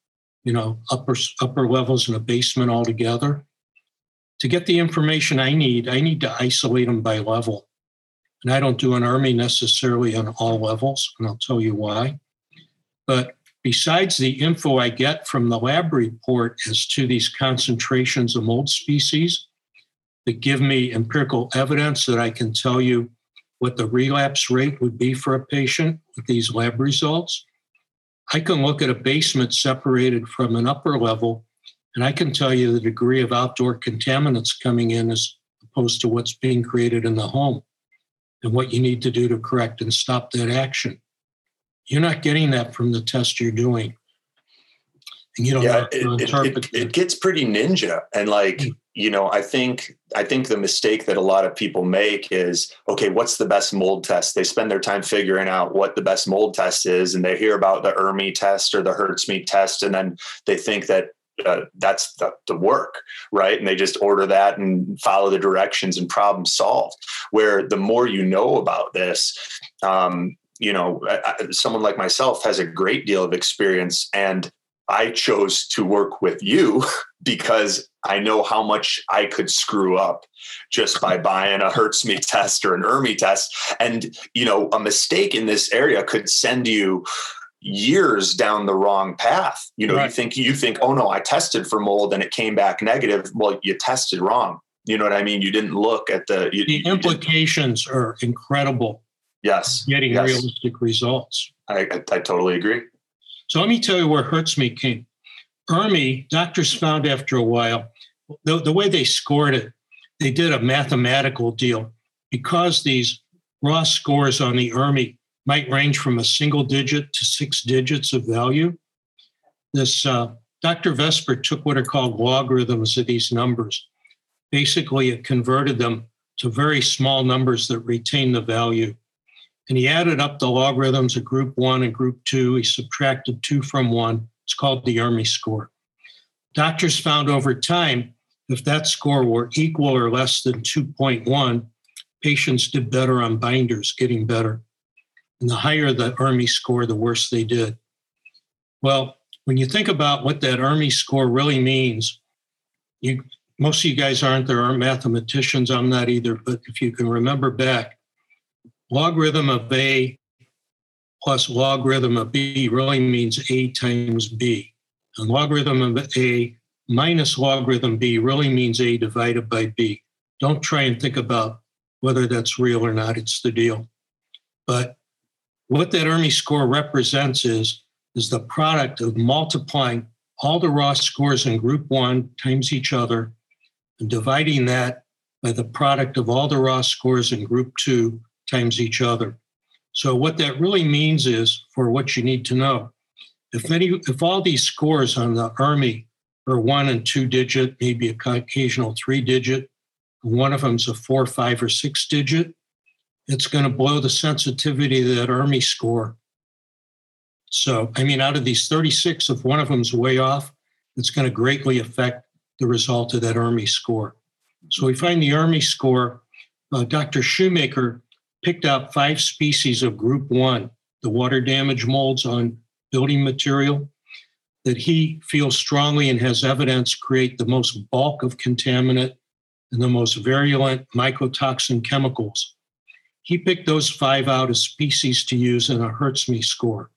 you know, upper upper levels and a basement all together. To get the information I need, I need to isolate them by level. And I don't do an army necessarily on all levels, and I'll tell you why. But besides the info I get from the lab report as to these concentrations of mold species that give me empirical evidence that I can tell you what the relapse rate would be for a patient with these lab results, I can look at a basement separated from an upper level, and I can tell you the degree of outdoor contaminants coming in as opposed to what's being created in the home and what you need to do to correct and stop that action. You're not getting that from the test you're doing. And you don't yeah, it, it, it, it gets pretty ninja. And like, mm-hmm. you know, I think I think the mistake that a lot of people make is, okay, what's the best mold test? They spend their time figuring out what the best mold test is, and they hear about the E R M I test or the HERTSMI test, and then they think that Uh, that's the, the work, right? And they just order that and follow the directions and problem solved. Where the more you know about this, um, you know, I, someone like myself has a great deal of experience, and I chose to work with you because I know how much I could screw up just by buying a HERTSMI test or an E R M I test. And, you know, a mistake in this area could send you years down the wrong path. You know, right. you think, you think, oh no, I tested for mold and it came back negative. Well, you tested wrong. You know what I mean? You didn't look at the, you, the you implications didn't. Are incredible. Yes. Getting yes. realistic results. I, I, I totally agree. So let me tell you where HERTSMI came. E R M I, doctors found after a while, the, the way they scored it, they did a mathematical deal because these raw scores on the E R M I might range from a single digit to six digits of value. This uh, Doctor Vesper took what are called logarithms of these numbers. Basically, it converted them to very small numbers that retain the value. And he added up the logarithms of group one and group two. He subtracted two from one. It's called the E R M I score. Doctors found over time, if that score were equal or less than two point one, patients did better on binders, getting better. And the higher the E R M I score, the worse they did. Well, when you think about what that E R M I score really means, you, most of you guys aren't, there aren't mathematicians, I'm not either, but if you can remember back, logarithm of A plus logarithm of B really means A times B. And logarithm of A minus logarithm B really means A divided by B. Don't try and think about whether that's real or not, it's the deal. But what that E R M I score represents is, is the product of multiplying all the raw scores in group one times each other and dividing that by the product of all the raw scores in group two times each other. So what that really means is, for what you need to know, if any, if all these scores on the E R M I are one and two digit, maybe an occasional three digit, one of them's a four, five, or six digit, it's going to blow the sensitivity of that E R M I score. So, I mean, out of these thirty-six, if one of them's way off, it's going to greatly affect the result of that E R M I score. So we find the E R M I score, uh, Doctor Shoemaker picked out five species of group one, the water damage molds on building material that he feels strongly and has evidence create the most bulk of contaminant and the most virulent mycotoxin chemicals. He picked those five out as species to use in a HERTSMI score.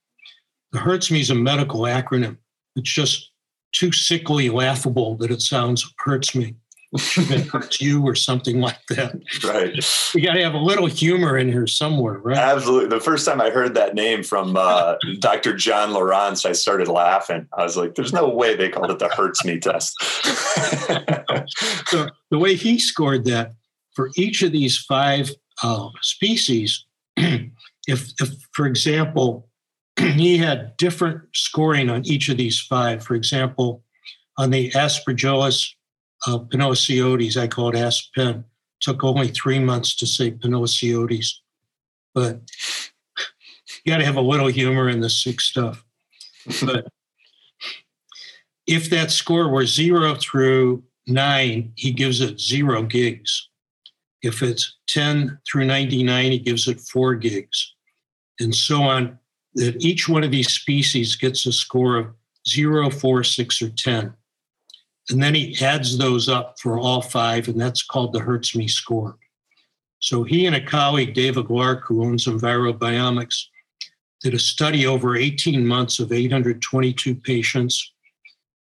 The HERTSMI is a medical acronym. It's just too sickly laughable that it sounds HERTSMI. It hurts you or something like that. Right. We got to have a little humor in here somewhere, right? Absolutely. The first time I heard that name from uh, Doctor John Lawrence, I started laughing. I was like, there's no way they called it the HERTSMI test. So the way he scored that, for each of these five Uh, species, if, if, for example, he had different scoring on each of these five. For example, on the Aspergillus uh, pinosiotes, I call it Aspen, took only three months to say pinosiotes, but you got to have a little humor in the sick stuff. But if that score were zero through nine, he gives it zero gigs. If it's ten through ninety-nine, he gives it four gigs, and so on. That each one of these species gets a score of zero, four, six, or ten. And then he adds those up for all five, and that's called the HERTSMI score. So he and a colleague, Dave Aguilar, who owns Envirobiomics, did a study over eighteen months of eight hundred twenty-two patients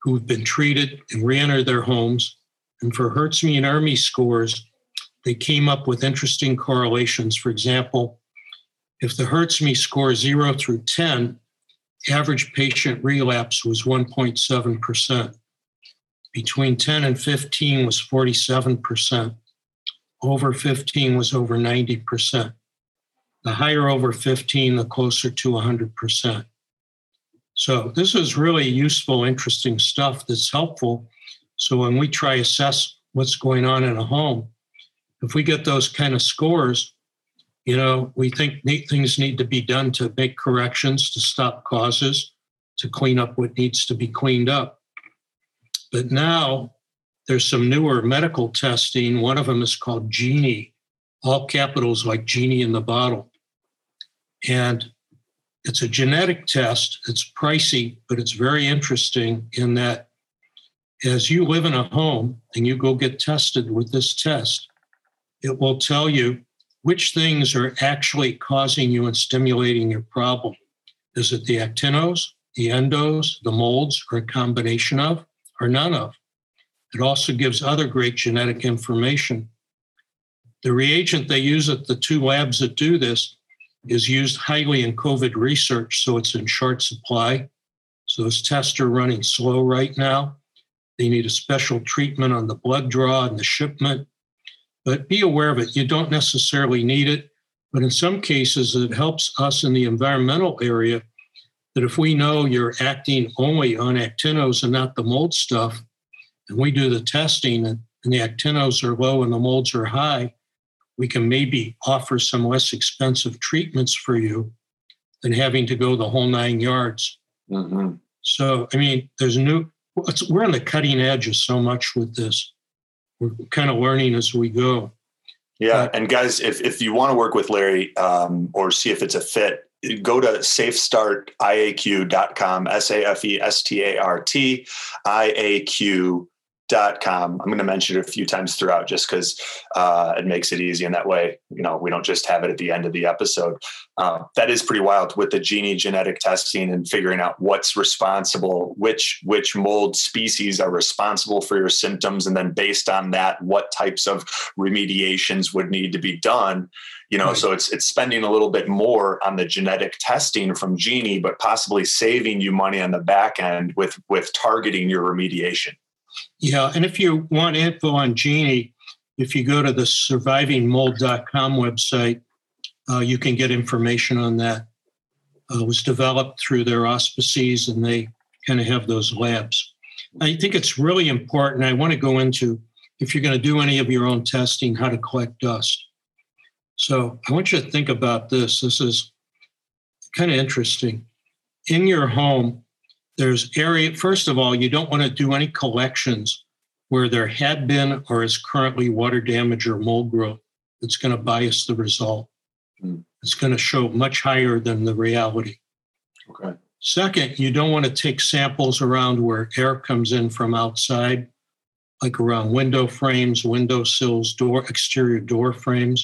who have been treated and re-entered their homes. And for HERTSMI and E R M I scores, they came up with interesting correlations. For example, if the HERTSMI score zero through ten, average patient relapse was one point seven percent. Between ten and fifteen was forty-seven percent. Over fifteen was over ninety percent. The higher over fifteen, the closer to one hundred percent. So this is really useful, interesting stuff that's helpful. So when we try to assess what's going on in a home, if we get those kind of scores, you know, we think things need to be done to make corrections, to stop causes, to clean up what needs to be cleaned up. But now there's some newer medical testing. One of them is called Genie, all capitals like Genie in the bottle. And it's a genetic test. It's pricey, but it's very interesting in that as you live in a home and you go get tested with this test, it will tell you which things are actually causing you and stimulating your problem. Is it the actinos, the endos, the molds, or a combination of, or none of? It also gives other great genetic information. The reagent they use at the two labs that do this is used highly in COVID research, so it's in short supply. So those tests are running slow right now. They need a special treatment on the blood draw and the shipment. But be aware of it. You don't necessarily need it, but in some cases it helps us in the environmental area that if we know you're acting only on actinos and not the mold stuff, and we do the testing and the actinos are low and the molds are high, we can maybe offer some less expensive treatments for you than having to go the whole nine yards. Mm-hmm. So, I mean, there's new, it's, we're on the cutting edge of so much with this. We're kind of learning as we go. Yeah. But, and guys, if, if you want to work with Larry um, or see if it's a fit, go to safe start I A Q dot com, S A F E S T A R T I A Q dot com. I'm going to mention it a few times throughout just because uh, it makes it easy. And that way, you know, we don't just have it at the end of the episode. Uh, that is pretty wild with the Genie genetic testing and figuring out what's responsible, which which mold species are responsible for your symptoms. And then based on that, what types of remediations would need to be done. You know, right. So it's it's spending a little bit more on the genetic testing from Genie, but possibly saving you money on the back end with with targeting your remediation. Yeah. And if you want info on Genie, if you go to the surviving mold dot com website, Uh, you can get information on that. Uh, it was developed through their auspices, and they kind of have those labs. I think it's really important. I want to go into, if you're going to do any of your own testing, how to collect dust. So I want you to think about this. This is kind of interesting. In your home, there's area, first of all, you don't want to do any collections where there had been or is currently water damage or mold growth. It's going to bias the result. It's going to show much higher than the reality. Okay. Second, you don't want to take samples around where air comes in from outside, like around window frames, window sills, door, exterior door frames,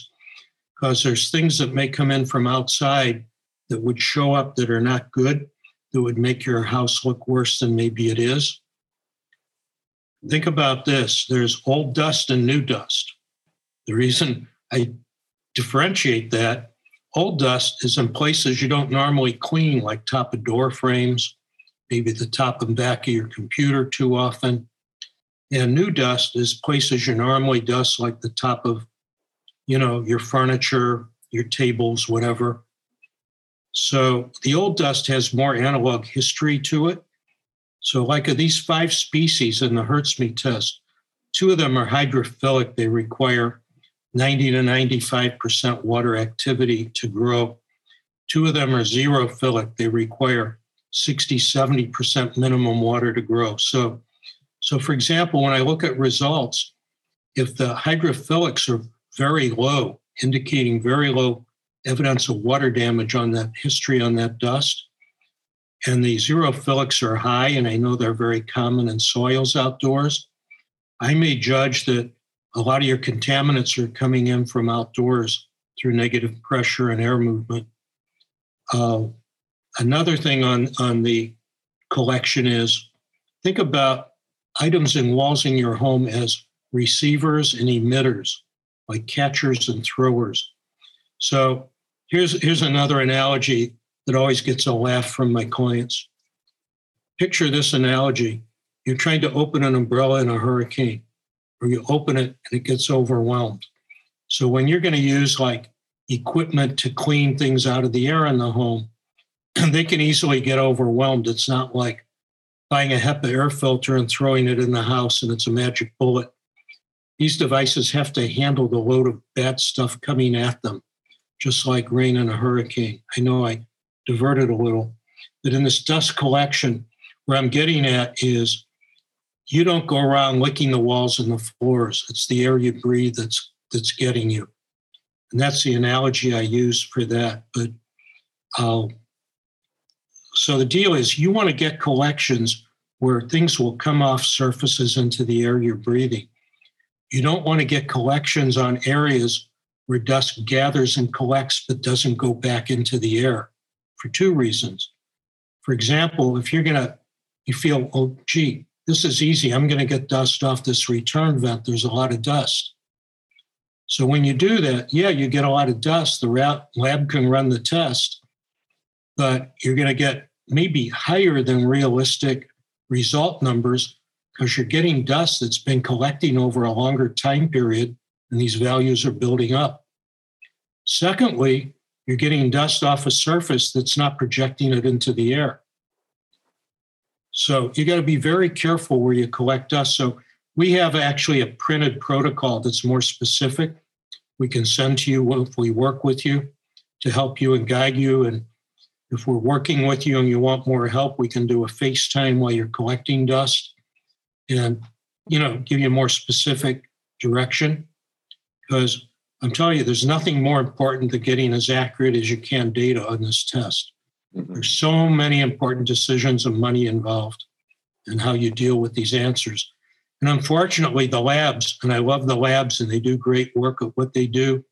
because there's things that may come in from outside that would show up that are not good, that would make your house look worse than maybe it is. Think about this. There's old dust and new dust. The reason I differentiate that, old dust is in places you don't normally clean, like top of door frames, maybe the top and back of your computer too often. And new dust is places you normally dust, like the top of, you know, your furniture, your tables, whatever. So the old dust has more analog history to it. So like of these five species in the HERTSMI test, two of them are hydrophilic. They require ninety to ninety-five percent water activity to grow. Two of them are xerophilic. They require sixty, seventy percent minimum water to grow. So, so for example, when I look at results, if the hydrophilics are very low, indicating very low evidence of water damage on that history, on that dust, and the xerophilics are high, and I know they're very common in soils outdoors, I may judge that a lot of your contaminants are coming in from outdoors through negative pressure and air movement. Uh, another thing on, on the collection is think about items in walls in your home as receivers and emitters, like catchers and throwers. So here's, here's another analogy that always gets a laugh from my clients. Picture this analogy. You're trying to open an umbrella in a hurricane, or you open it and it gets overwhelmed. So when you're going to use like equipment to clean things out of the air in the home, they can easily get overwhelmed. It's not like buying a HEPA air filter and throwing it in the house and it's a magic bullet. These devices have to handle the load of bad stuff coming at them, just like rain in a hurricane. I know I diverted a little, but in this dust collection, where I'm getting at is you don't go around licking the walls and the floors. It's the air you breathe that's that's getting you. And that's the analogy I use for that. But uh, so the deal is you want to get collections where things will come off surfaces into the air you're breathing. You don't want to get collections on areas where dust gathers and collects but doesn't go back into the air for two reasons. For example, if you're going to, you feel, oh, gee, this is easy. I'm going to get dust off this return vent. There's a lot of dust. So when you do that, yeah, you get a lot of dust. The lab can run the test, but you're going to get maybe higher than realistic result numbers because you're getting dust that's been collecting over a longer time period, and these values are building up. Secondly, you're getting dust off a surface that's not projecting it into the air. So you got to be very careful where you collect dust. So we have actually a printed protocol that's more specific. We can send to you if we work with you to help you and guide you. And if we're working with you and you want more help, we can do a FaceTime while you're collecting dust and, you know, give you more specific direction. Because I'm telling you, there's nothing more important than getting as accurate as you can data on this test. Mm-hmm. There's so many important decisions and money involved in how you deal with these answers. And unfortunately, the labs, and I love the labs, and they do great work at what they do,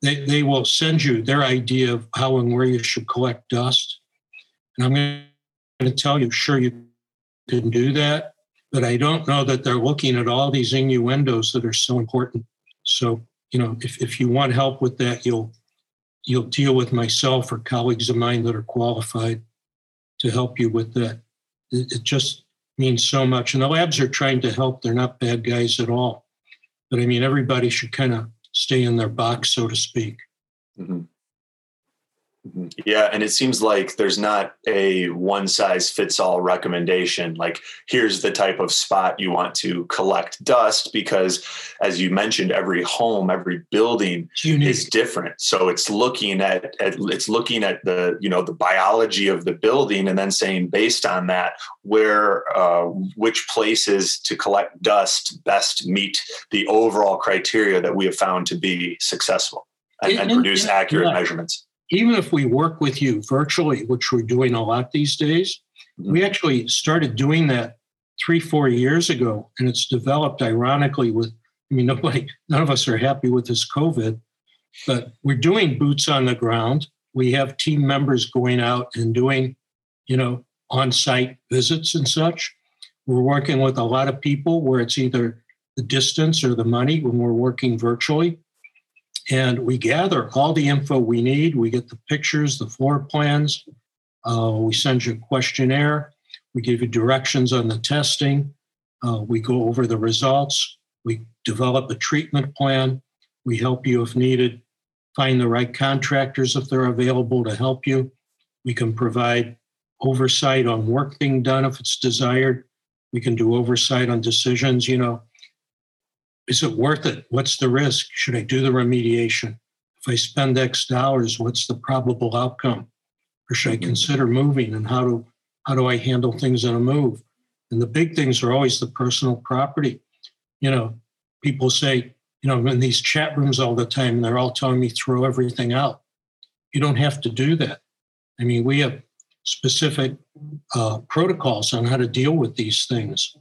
they, they will send you their idea of how and where you should collect dust. And I'm going to tell you, sure, you can do that, but I don't know that they're looking at all these innuendos that are so important. So, you know, if, if you want help with that, you'll you'll deal with myself or colleagues of mine that are qualified to help you with that. It, it just means so much. And the labs are trying to help. They're not bad guys at all. But I mean, everybody should kind of stay in their box, so to speak. Mm-hmm. Mm-hmm. Yeah. And it seems like there's not a one size fits all recommendation. Like, here's the type of spot you want to collect dust, because as you mentioned, every home, every building is different. So it's looking at, at, it's looking at the, you know, the biology of the building and then saying, based on that, where, uh, which places to collect dust best meet the overall criteria that we have found to be successful and, and, and produce and, accurate yeah. measurements. Even if we work with you virtually, which we're doing a lot these days, we actually started doing that three, four years ago. And it's developed ironically with, I mean, nobody, none of us are happy with this COVID, but we're doing boots on the ground. We have team members going out and doing, you know, on-site visits and such. We're working with a lot of people where it's either the distance or the money when we're working virtually. And we gather all the info we need. We get the pictures, the floor plans. Uh, we send you a questionnaire. We give you directions on the testing. Uh, we go over the results. We develop a treatment plan. We help you if needed. Find the right contractors if they're available to help you. We can provide oversight on work being done if it's desired. We can do oversight on decisions, you know. Is it worth it? What's the risk? Should I do the remediation? If I spend X dollars, what's the probable outcome? Or should I consider moving? And how do how do I handle things on a move? And the big things are always the personal property. You know, people say, you know, I'm in these chat rooms all the time, and they're all telling me throw everything out. You don't have to do that. I mean, we have specific uh, protocols on how to deal with these things,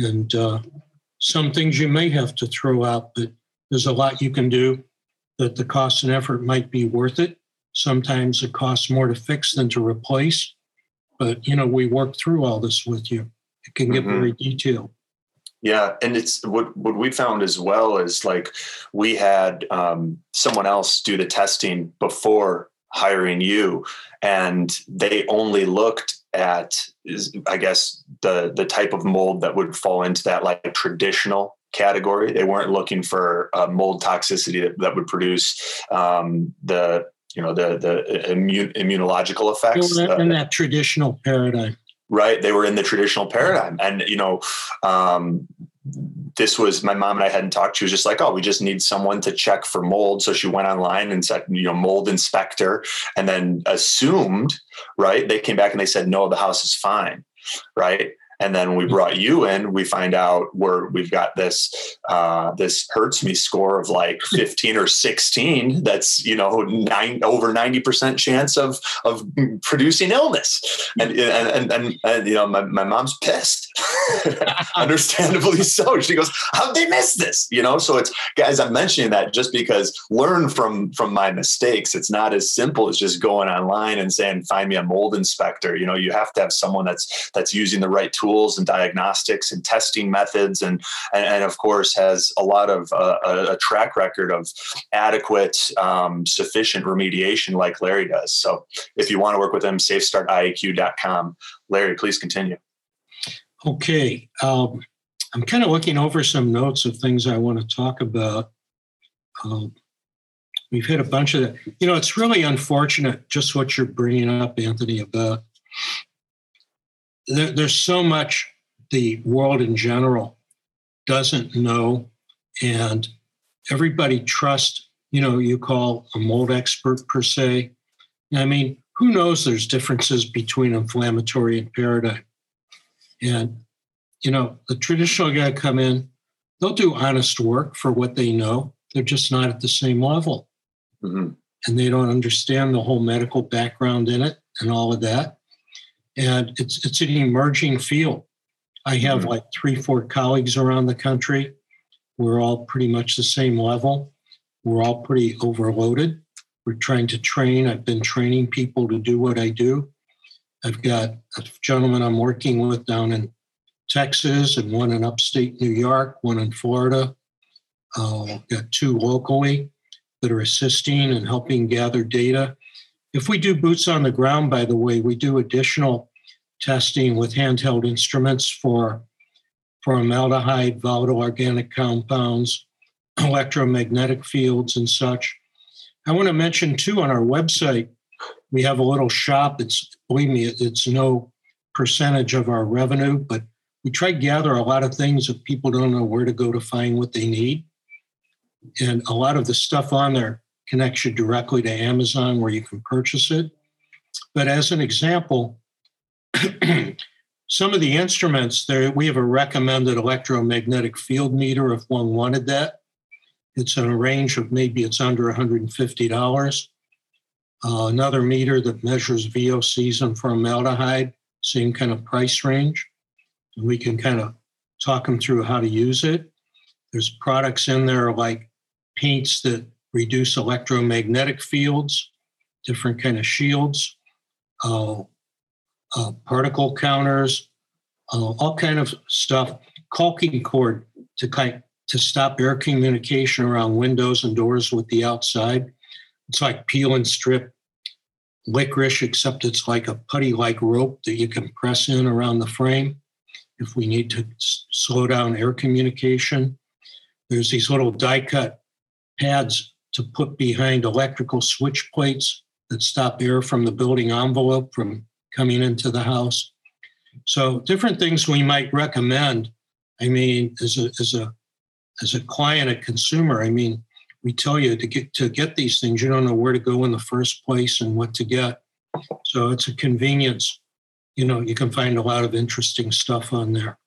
and. Uh, some things you may have to throw out, but there's a lot you can do that the cost and effort might be worth it. Sometimes it costs more to fix than to replace. But, you know, we work through all this with you. It can get mm-hmm. very detailed. Yeah. And it's what, what we found as well is like we had um, someone else do the testing before hiring you, and they only looked at, I guess, the, the type of mold that would fall into that like traditional category. They weren't looking for uh, mold toxicity that, that would produce um, the, you know, the, the immune, immunological effects. In that, in that traditional paradigm. Right. They were in the traditional paradigm. And, you know, um, this was my mom and I hadn't talked. She was just like, oh, we just need someone to check for mold. So she went online and said, you know, mold inspector, and then assumed, right. They came back and they said, no, the house is fine. Right. And then we brought you in, we find out where we've got this, uh, this HERTSMI score of like fifteen or sixteen. That's, you know, nine, over ninety percent chance of, of producing illness. And, and, and, and, and you know, my, my mom's pissed, understandably so. She goes, how'd they miss this? You know? So it's, guys, I'm mentioning that just because learn from, from my mistakes. It's not as simple as just going online and saying, find me a mold inspector. You know, you have to have someone that's, that's using the right tools and diagnostics and testing methods, and and, and of course has a lot of uh, a, a track record of adequate, um, sufficient remediation like Larry does. So if you want to work with him, safe start I A Q dot com. Larry, please continue. Okay. Um, I'm kind of looking over some notes of things I want to talk about. Um, we've hit a bunch of that. You know, it's really unfortunate just what you're bringing up, Anthony, about there's so much the world in general doesn't know, and everybody trusts, you know, you call a mold expert per se. I mean, who knows there's differences between inflammatory and paradigm. And, you know, the traditional guy come in, they'll do honest work for what they know. They're just not at the same level. Mm-hmm. And they don't understand the whole medical background in it and all of that. And it's it's an emerging field. I have mm-hmm. like three, four colleagues around the country. We're all pretty much the same level. We're all pretty overloaded. We're trying to train. I've been training people to do what I do. I've got a gentleman I'm working with down in Texas, and one in upstate New York, one in Florida. Uh, I've got two locally that are assisting and helping gather data. If we do boots on the ground, by the way, we do additional testing with handheld instruments for formaldehyde, volatile organic compounds, electromagnetic fields, and such. I want to mention, too, on our website, we have a little shop. It's, believe me, it's no percentage of our revenue, but we try to gather a lot of things that people don't know where to go to find what they need. And a lot of the stuff on there connects you directly to Amazon where you can purchase it. But as an example, some of the instruments there, we have a recommended electromagnetic field meter if one wanted that. It's in a range of maybe it's under one hundred fifty dollars. Uh, another meter that measures V O Cs and formaldehyde, same kind of price range. And we can kind of talk them through how to use it. There's products in there like paints that reduce electromagnetic fields, different kind of shields, uh, uh, particle counters, uh, all kind of stuff. Caulking cord to kind to stop air communication around windows and doors with the outside. It's like peel and strip licorice, except it's like a putty-like rope that you can press in around the frame if we need to s- slow down air communication. There's these little die-cut pads to put behind electrical switch plates that stop air from the building envelope from coming into the house. So different things we might recommend. I mean, as a as a as a client, a consumer, I mean, we tell you to get to get these things. You don't know where to go in the first place and what to get. So it's a convenience. You know, you can find a lot of interesting stuff on there.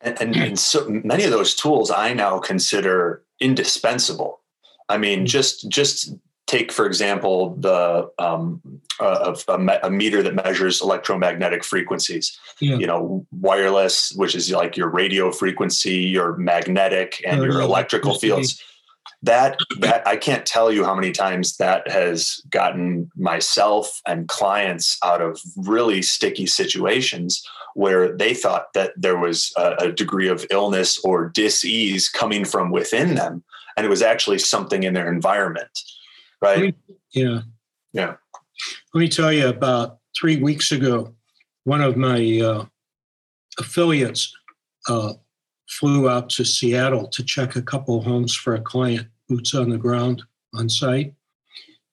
And and, and so many of those tools I now consider indispensable. I mean, just just take, for example, the um, a, a, me- a meter that measures electromagnetic frequencies, yeah. you know, wireless, which is like your radio frequency, your magnetic and oh, your yeah. electrical fields. That, that I can't tell you how many times that has gotten myself and clients out of really sticky situations where they thought that there was a, a degree of illness or dis-ease coming from within them. And it was actually something in their environment. Right. Let me, yeah. Yeah. Let me tell you, about three weeks ago, one of my uh, affiliates uh, flew out to Seattle to check a couple of homes for a client, boots on the ground on site.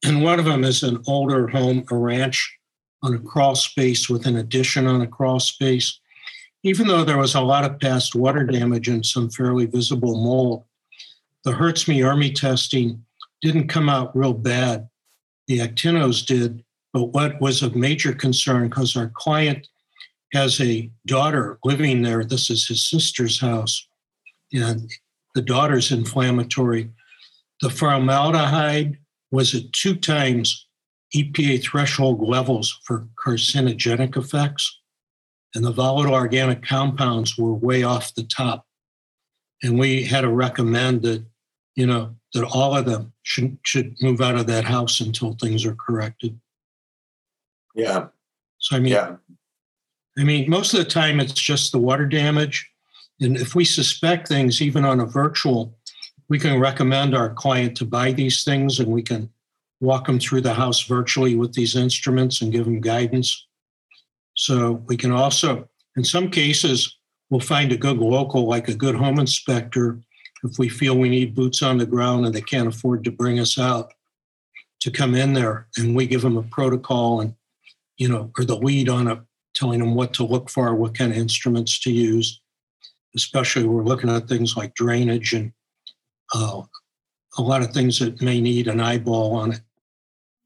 And one of them is an older home, a ranch on a crawl space with an addition on a crawl space. Even though there was a lot of past water damage and some fairly visible mold, the HERTSMI army testing didn't come out real bad. The actinos did, but what was of major concern, because our client has a daughter living there. This is his sister's house, and the daughter's inflammatory. The formaldehyde was at two times E P A threshold levels for carcinogenic effects, and the volatile organic compounds were way off the top. And we had to recommend that, you know, that all of them should should move out of that house until things are corrected. Yeah. So, I mean, yeah. I mean, most of the time it's just the water damage. And if we suspect things, even on a virtual, we can recommend our client to buy these things, and we can walk them through the house virtually with these instruments and give them guidance. So we can also, in some cases, we'll find a good local, like a good home inspector, if we feel we need boots on the ground and they can't afford to bring us out, to come in there, and we give them a protocol and, you know, or the lead on it, telling them what to look for, what kind of instruments to use. Especially we're looking at things like drainage and uh, a lot of things that may need an eyeball on it.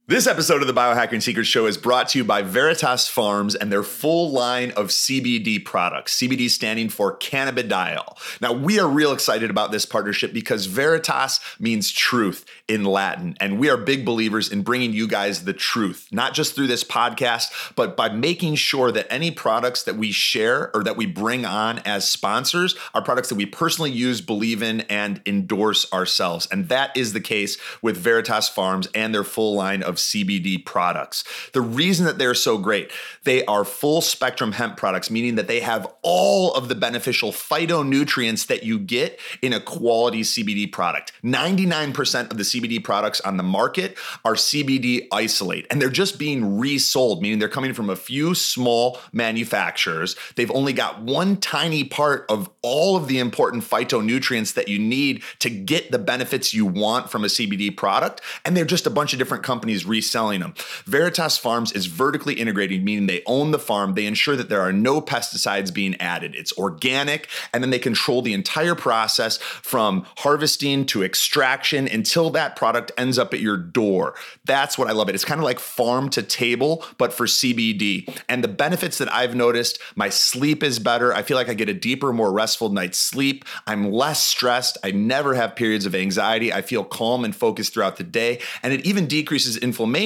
This episode of the Biohacking Secrets Show is brought to you by Veritas Farms and their full line of C B D products, C B D standing for cannabidiol. Now, we are real excited about this partnership because Veritas means truth in Latin, and we are big believers in bringing you guys the truth, not just through this podcast, but by making sure that any products that we share or that we bring on as sponsors are products that we personally use, believe in, and endorse ourselves. And that is the case with Veritas Farms and their full line of C B D products. The reason that they're so great, they are full spectrum hemp products, meaning that they have all of the beneficial phytonutrients that you get in a quality C B D product. ninety-nine percent of the C B D products on the market are C B D isolate, and they're just being resold, meaning they're coming from a few small manufacturers. They've only got one tiny part of all of the important phytonutrients that you need to get the benefits you want from a C B D product, and they're just a bunch of different companies reselling them. Veritas Farms is vertically integrated, meaning they own the farm. They ensure that there are no pesticides being added. It's organic, and then they control the entire process from harvesting to extraction until that product ends up at your door. That's what I love it. It's kind of like farm to table, but for C B D. And the benefits that I've noticed, my sleep is better. I feel like I get a deeper, more restful night's sleep. I'm less stressed. I never have periods of anxiety. I feel calm and focused throughout the day. And it even decreases inflammation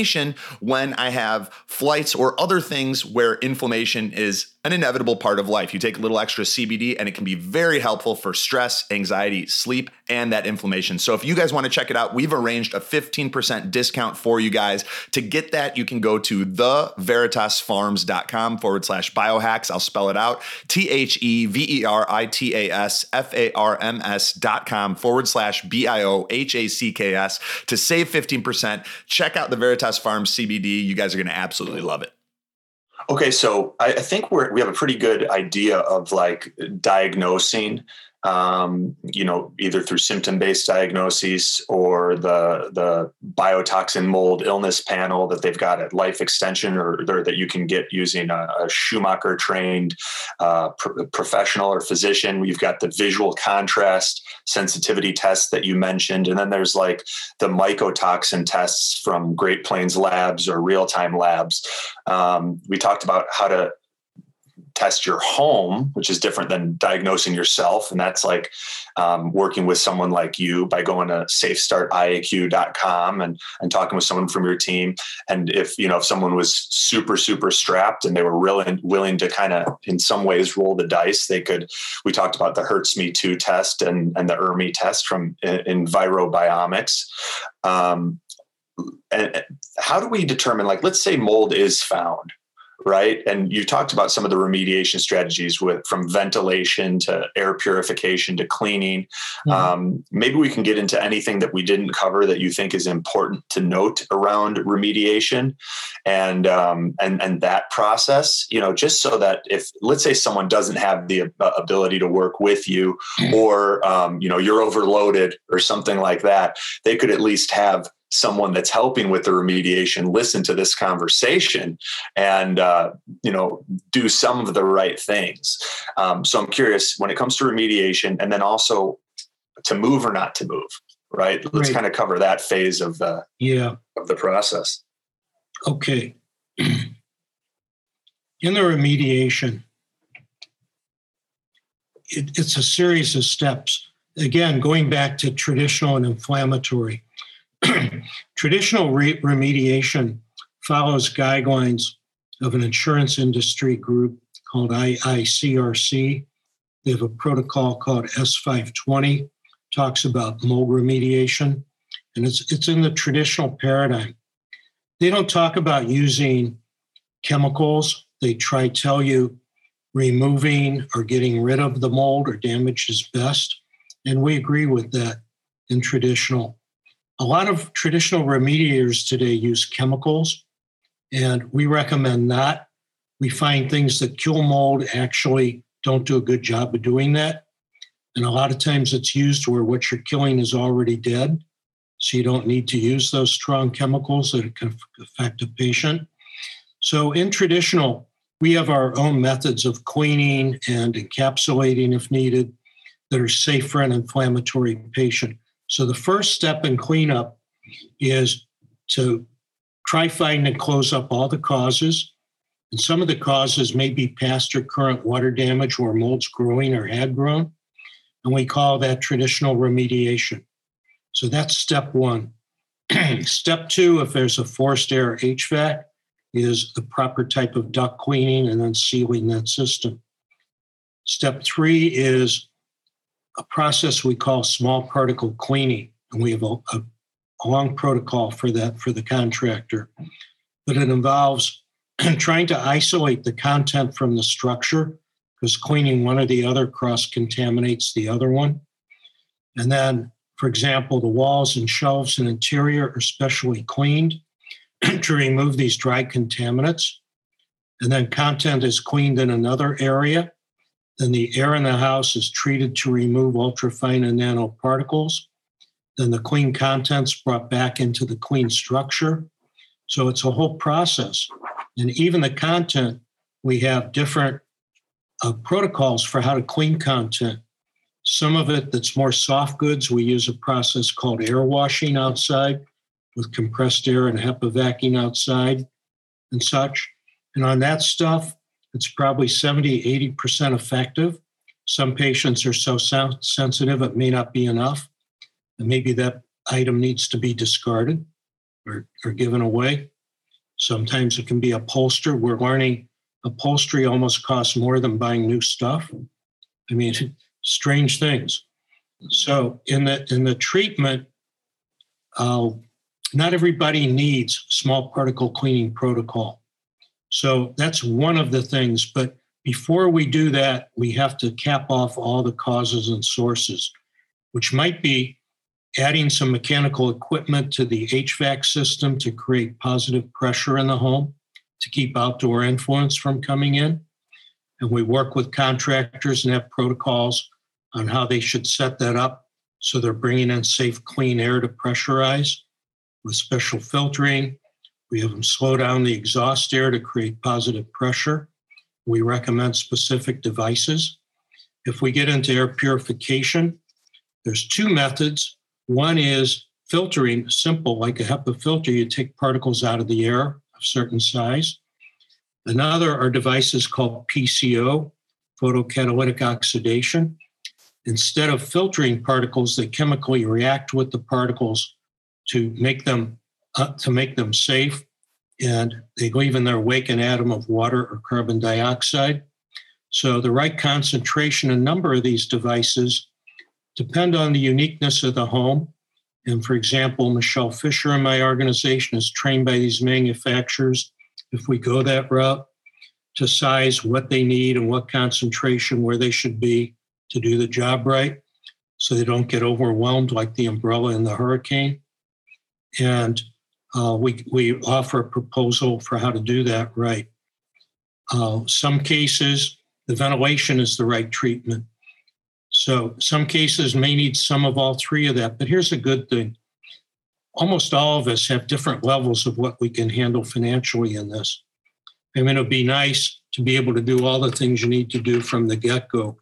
when I have flights or other things where inflammation is an inevitable part of life. You take a little extra C B D and it can be very helpful for stress, anxiety, sleep, and that inflammation. So if you guys want to check it out, we've arranged a fifteen percent discount for you guys. To get that, you can go to theveritasfarms.com forward slash biohacks. I'll spell it out. T H E V E R I T A S F A R M S dot com forward slash B I O H A C K S to save fifteen percent. Check out the Veritas Farms C B D. You guys are going to absolutely love it. Okay, so I think we're, we have a pretty good idea of like diagnosing, um, you know, either through symptom-based diagnoses or the the biotoxin mold illness panel that they've got at Life Extension, or, or that you can get using a, a Shoemaker-trained uh, pr- professional or physician. You've got the visual contrast sensitivity tests that you mentioned. And then there's like the mycotoxin tests from Great Plains Labs or Real Time Labs. Um, we talked about how to test your home, which is different than diagnosing yourself. And that's like um, working with someone like you by going to safe start I A Q dot com and, and talking with someone from your team. And if, you know, if someone was super, super strapped and they were really willing to kind of in some ways roll the dice, they could, we talked about the HERTSMI two test and, and the E R M I test from Envirobiomics. Um, and how do we determine, like, let's say mold is found, right? And you talked about some of the remediation strategies with from ventilation to air purification to cleaning. Mm-hmm. Um, maybe we can get into anything that we didn't cover that you think is important to note around remediation and, um, and, and that process, you know, just so that if, let's say someone doesn't have the ability to work with you mm-hmm. or, um, you know, you're overloaded or something like that, they could at least have someone that's helping with the remediation, listen to this conversation and, uh, you know, do some of the right things. Um, so I'm curious when it comes to remediation and then also to move or not to move, right? Let's right. kind of cover that phase of the, yeah. of the process. Okay. In the remediation, it, it's a series of steps. Again, going back to traditional and inflammatory, traditional re- remediation follows guidelines of an insurance industry group called I I C R C. They have a protocol called S five twenty, talks about mold remediation, and it's it's in the traditional paradigm. They don't talk about using chemicals. They try to tell you removing or getting rid of the mold or damage is best, and we agree with that in traditional. A lot of traditional remediators today use chemicals, and we recommend not. We find things that kill mold actually don't do a good job of doing that. And a lot of times it's used where what you're killing is already dead, so you don't need to use those strong chemicals that can affect a patient. So in traditional, we have our own methods of cleaning and encapsulating if needed that are safe for an inflammatory patient. So the first step in cleanup is to try find and close up all the causes. And some of the causes may be past or current water damage where mold's growing or had grown. And we call that traditional remediation. So that's step one. Step two, if there's a forced air H V A C, is the proper type of duct cleaning and then sealing that system. Step three is a process we call small particle cleaning, and we have a, a, a long protocol for that for the contractor. But it involves trying to isolate the content from the structure, because cleaning one or the other cross-contaminates the other one. And then, for example, the walls and shelves and interior are specially cleaned to remove these dry contaminants. And then content is cleaned in another area. Then the air in the house is treated to remove ultrafine and nanoparticles. Then the clean contents brought back into the clean structure. So it's a whole process. And even the content, we have different uh, protocols for how to clean content. Some of it that's more soft goods, we use a process called air washing outside with compressed air and HEPA vacuum outside and such. And on that stuff, it's probably seventy, eighty percent effective. Some patients are so sensitive, it may not be enough. And maybe that item needs to be discarded or, or given away. Sometimes it can be upholstery. We're learning upholstery almost costs more than buying new stuff. I mean, strange things. So in the, in the treatment, uh, not everybody needs small particle cleaning protocol. So that's one of the things, but before we do that, we have to cap off all the causes and sources, which might be adding some mechanical equipment to the H V A C system to create positive pressure in the home to keep outdoor influence from coming in. And we work with contractors and have protocols on how they should set that up so they're bringing in safe, clean air to pressurize with special filtering. We have them slow down the exhaust air to create positive pressure. We recommend specific devices. If we get into air purification, there's two methods. One is filtering, simple, like a HEPA filter. You take particles out of the air of certain size. Another are devices called P C O, photocatalytic oxidation. Instead of filtering particles, they chemically react with the particles to make them uh, to make them safe, and they leave in their wake an atom of water or carbon dioxide. So the right concentration and number of these devices depend on the uniqueness of the home. And for example, Michelle Fisher in my organization is trained by these manufacturers, if we go that route, to size what they need and what concentration, where they should be to do the job right, so they don't get overwhelmed like the umbrella in the hurricane. And uh, we, we offer a proposal for how to do that right. Uh, some cases, the ventilation is the right treatment. So some cases may need some of all three of that, but here's a good thing. Almost all of us have different levels of what we can handle financially in this. I mean, it would be nice to be able to do all the things you need to do from the get-go.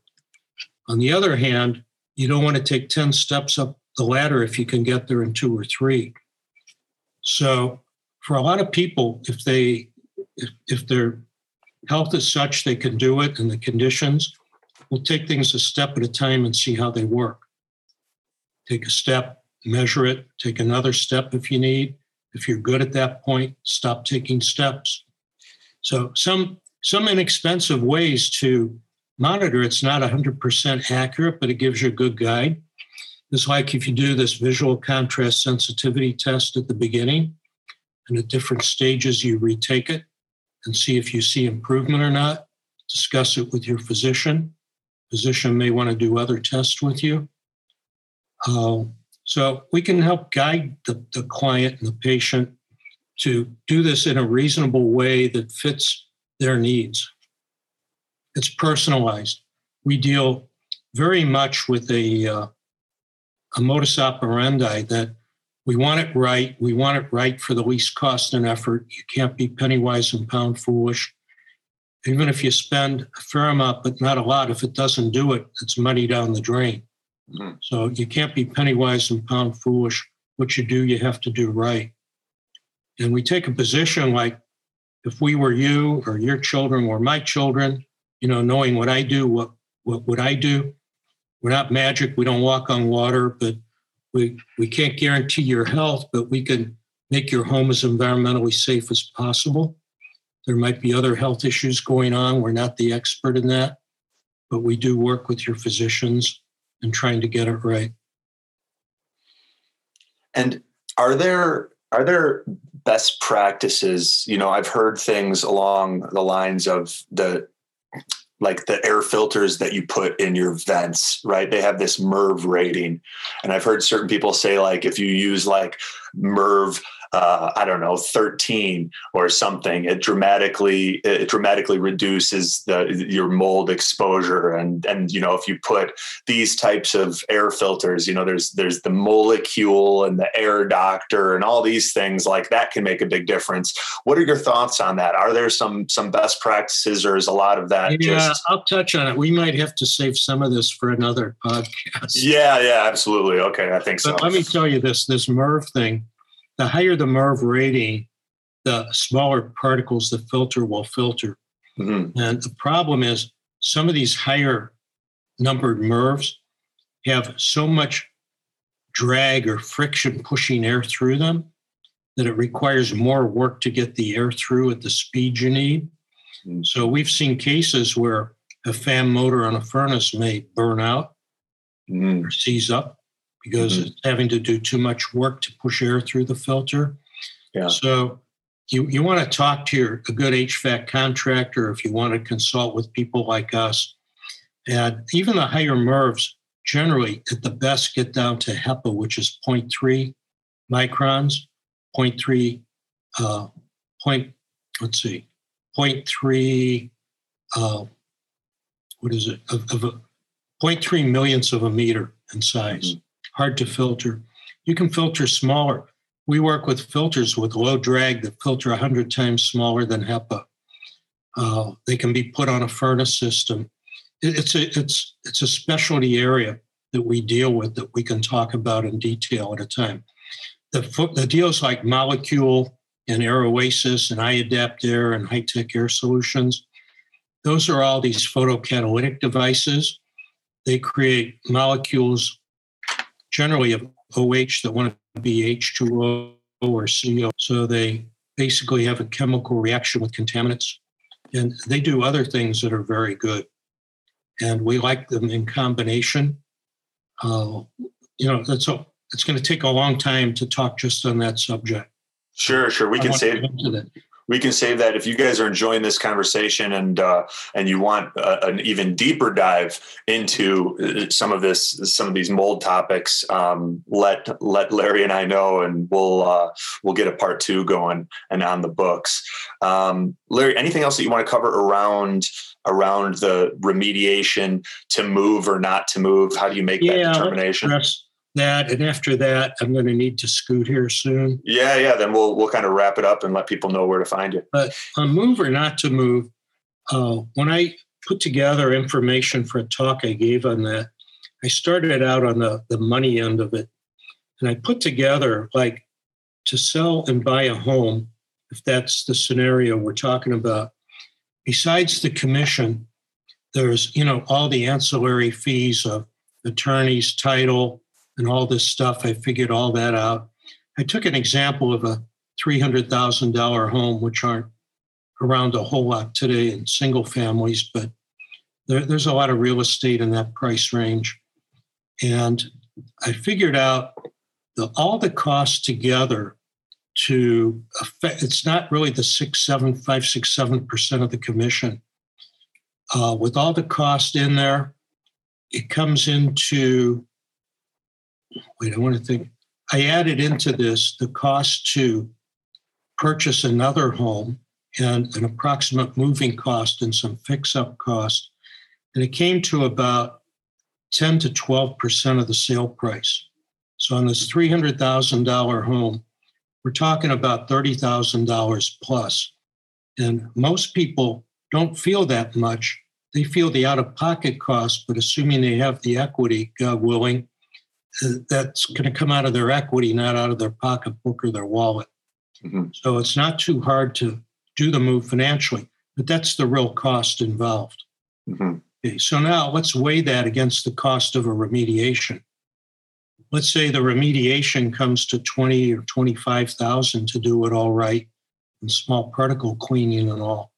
On the other hand, you don't want to take ten steps up the ladder if you can get there in two or three. So for a lot of people, if they if, if their health is such they can do it and the conditions, we'll take things a step at a time and see how they work. Take a step, measure it, take another step if you need. If you're good at that point, stop taking steps. So some some inexpensive ways to monitor. It's not one hundred percent accurate, but it gives you a good guide. It's like if you do this visual contrast sensitivity test at the beginning, and at different stages you retake it and see if you see improvement or not. Discuss it with your physician. Physician may want to do other tests with you. Uh, so we can help guide the, the client and the patient to do this in a reasonable way that fits their needs. It's personalized. We deal very much with a, uh, a modus operandi that we want it right. We want it right for the least cost and effort. You can't be penny wise and pound foolish. Even if you spend a fair amount, but not a lot, if it doesn't do it, it's money down the drain. Mm-hmm. So you can't be penny wise and pound foolish. What you do, you have to do right. And we take a position like, if we were you or your children were my children, you know, knowing what I do, what what would I do? We're not magic. We don't walk on water, but we we can't guarantee your health, but we can make your home as environmentally safe as possible. There might be other health issues going on. We're not the expert in that, but we do work with your physicians in trying to get it right. And are there are there best practices? You know, I've heard things along the lines of the like the air filters that you put in your vents, right? They have this MERV rating. And I've heard certain people say, like, if you use like MERV, Uh, I don't know, thirteen or something, it dramatically it dramatically reduces the, your mold exposure. And, and, you know, if you put these types of air filters, you know, there's there's the Molecule and the Air Doctor and all these things like that can make a big difference. What are your thoughts on that? Are there some some best practices, or is a lot of that? Yeah, just... I'll touch on it. We might have to save some of this for another podcast. Yeah, yeah, absolutely. Okay, I think so. But let me tell you this, this MERV thing. The higher the MERV rating, the smaller particles the filter will filter. Mm-hmm. And the problem is some of these higher numbered MERVs have so much drag or friction pushing air through them that it requires more work to get the air through at the speed you need. Mm-hmm. So we've seen cases where a fan motor on a furnace may burn out mm-hmm. or seize up, because mm-hmm. it's having to do too much work to push air through the filter. Yeah. So you, you want to talk to your a good H V A C contractor if you want to consult with people like us. And even the higher MERVs generally at the best get down to HEPA, which is zero point three microns, zero point three, uh, point, let's see, zero point three, uh, what is it, of, of a, zero point three millionths of a meter in size. Mm-hmm. Hard to filter. You can filter smaller. We work with filters with low drag that filter one hundred times smaller than HEPA. Uh, they can be put on a furnace system. It, it's, a, it's, it's a specialty area that we deal with that we can talk about in detail at a time. The, the deals like Molecule and aeroasis and iAdapt Air and high-tech air solutions. Those are all these photocatalytic devices. They create molecules generally of O H that want to be H two O or C O. So they basically have a chemical reaction with contaminants. And they do other things that are very good. And we like them in combination. Uh, you know, that's a, it's going to take a long time to talk just on that subject. Sure, sure. We I can save that. We can save that. If you guys are enjoying this conversation and uh, and you want uh, an even deeper dive into some of this, some of these mold topics, um, let let Larry and I know, and we'll uh, we'll get a part two going and on the books. Um, Larry, anything else that you want to cover around around the remediation to move or not to move? How do you make yeah, that determination? That and after that, I'm going to need to scoot here soon. Yeah, yeah. Then we'll we'll kind of wrap it up and let people know where to find it. But on move or not to move, uh, when I put together information for a talk I gave on that, I started out on the, the money end of it, and I put together like to sell and buy a home, if that's the scenario we're talking about. Besides the commission, there's you know all the ancillary fees of attorneys, title. And all this stuff, I figured all that out. I took an example of a three hundred thousand dollars home, which aren't around a whole lot today in single families, but there, there's a lot of real estate in that price range. And I figured out the, all the costs together to affect, it's not really the six, seven, five, six, seven percent of the commission. Uh, with all the cost in there, it comes into Wait, I want to think. I added into this the cost to purchase another home and an approximate moving cost and some fix-up cost. And it came to about ten to twelve percent of the sale price. So on this three hundred thousand dollars home, we're talking about thirty thousand dollars plus. And most people don't feel that much. They feel the out-of-pocket cost, but assuming they have the equity, God willing, that's going to come out of their equity, not out of their pocketbook or their wallet. Mm-hmm. So it's not too hard to do the move financially, but that's the real cost involved. Mm-hmm. Okay, so now let's weigh that against the cost of a remediation. Let's say the remediation comes to twenty or twenty-five thousand to do it all right and small particle cleaning and all.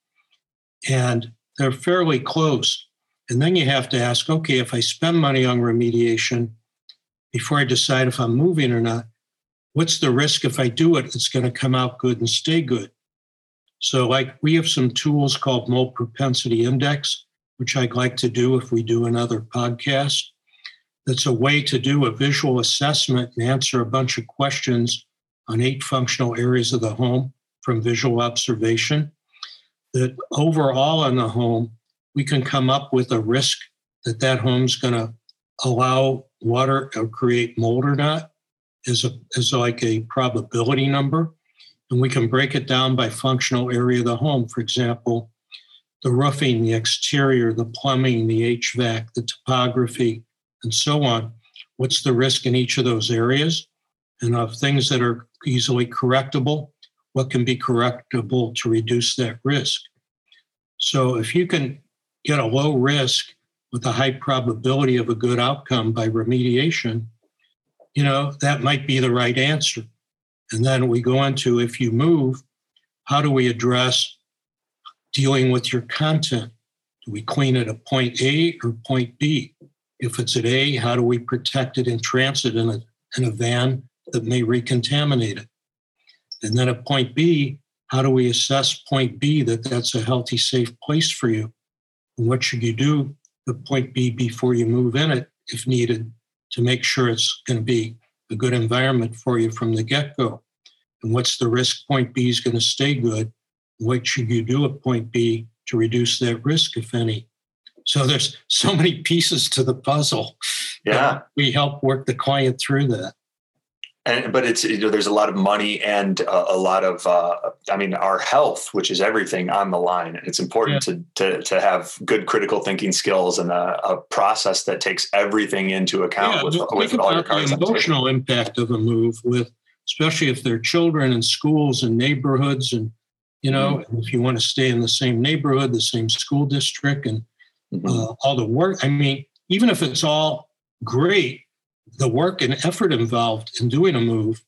And they're fairly close. And then you have to ask, okay, if I spend money on remediation, before I decide if I'm moving or not, what's the risk if I do it? It's going to come out good and stay good. So like we have some tools called Mold Propensity Index, which I'd like to do if we do another podcast. That's a way to do a visual assessment and answer a bunch of questions on eight functional areas of the home from visual observation. That overall in the home, we can come up with a risk that that home's going to allow water or create mold or not is a is like a probability number. And we can break it down by functional area of the home. For example, the roofing, the exterior, the plumbing, the H V A C, the topography, and so on. What's the risk in each of those areas? And of things that are easily correctable, what can be correctable to reduce that risk? So if you can get a low risk with a high probability of a good outcome by remediation, you know, that might be the right answer. And then we go into, if you move, how do we address dealing with your content? Do we clean it at point A or point B? If it's at A, how do we protect it in transit in a, in a van that may recontaminate it? And then at point B, how do we assess point B that that's a healthy, safe place for you? And what should you do the point B before you move in it, if needed, to make sure it's going to be a good environment for you from the get-go? And what's the risk point B is going to stay good? What should you do at point B to reduce that risk, if any? So there's so many pieces to the puzzle. Yeah. We help work the client through that. And, but it's, you know, there's a lot of money and uh, a lot of, uh, I mean, our health, which is everything on the line. And it's important yeah. to, to to have good critical thinking skills and a, a process that takes everything into account yeah, with, with all your cards. The emotional impact of a move with especially if they're children in schools and neighborhoods. And, you know, mm-hmm. if you want to stay in the same neighborhood, the same school district and mm-hmm. uh, all the work. I mean, even if it's all great, the work and effort involved in doing a move,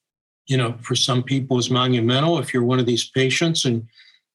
you know, for some people is monumental. If you're one of these patients and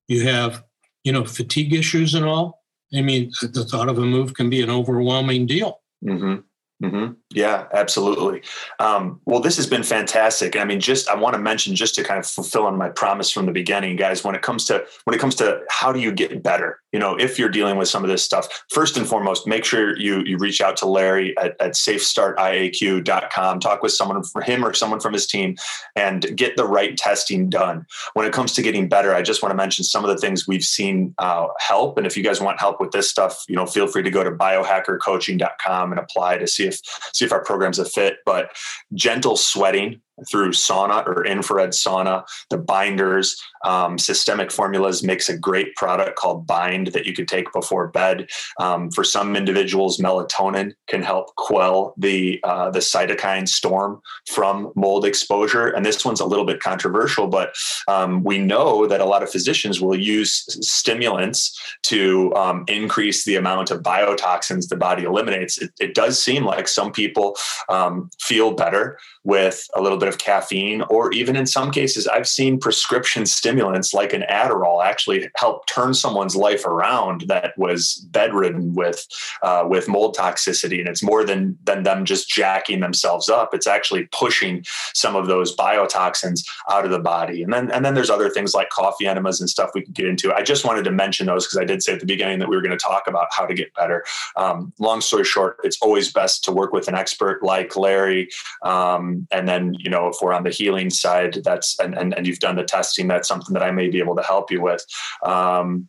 you have, you know, fatigue issues and all, I mean, the thought of a move can be an overwhelming deal. Mm-hmm. Mm-hmm. Yeah, absolutely. Um, well, this has been fantastic. I mean, just, I want to mention just to kind of fulfill on my promise from the beginning, guys, when it comes to, when it comes to how do you get better, you know, if you're dealing with some of this stuff, first and foremost, make sure you, you reach out to Larry at, at safe start I A Q dot com, talk with someone for him or someone from his team and get the right testing done. When it comes to getting better, I just want to mention some of the things we've seen uh, help. And if you guys want help with this stuff, you know, feel free to go to biohacker coaching dot com and apply to see if see if our program's a fit, but gentle sweating through sauna or infrared sauna, the binders, um, Systemic Formulas makes a great product called Bind that you could take before bed. Um, for some individuals, melatonin can help quell the, uh, the cytokine storm from mold exposure. And this one's a little bit controversial, but um, we know that a lot of physicians will use stimulants to um, increase the amount of biotoxins the body eliminates. It, it does seem like some people um, feel better with a little bit of caffeine, or even in some cases, I've seen prescription stimulants like an Adderall actually help turn someone's life around that was bedridden with uh, with mold toxicity. And it's more than than them just jacking themselves up. It's actually pushing some of those biotoxins out of the body. And then and then there's other things like coffee enemas and stuff we could get into. I just wanted to mention those because I did say at the beginning that we were going to talk about how to get better. Um, long story short, it's always best to work with an expert like Larry. Um, And then, you know, if we're on the healing side, that's, and, and, and you've done the testing, that's something that I may be able to help you with. Um,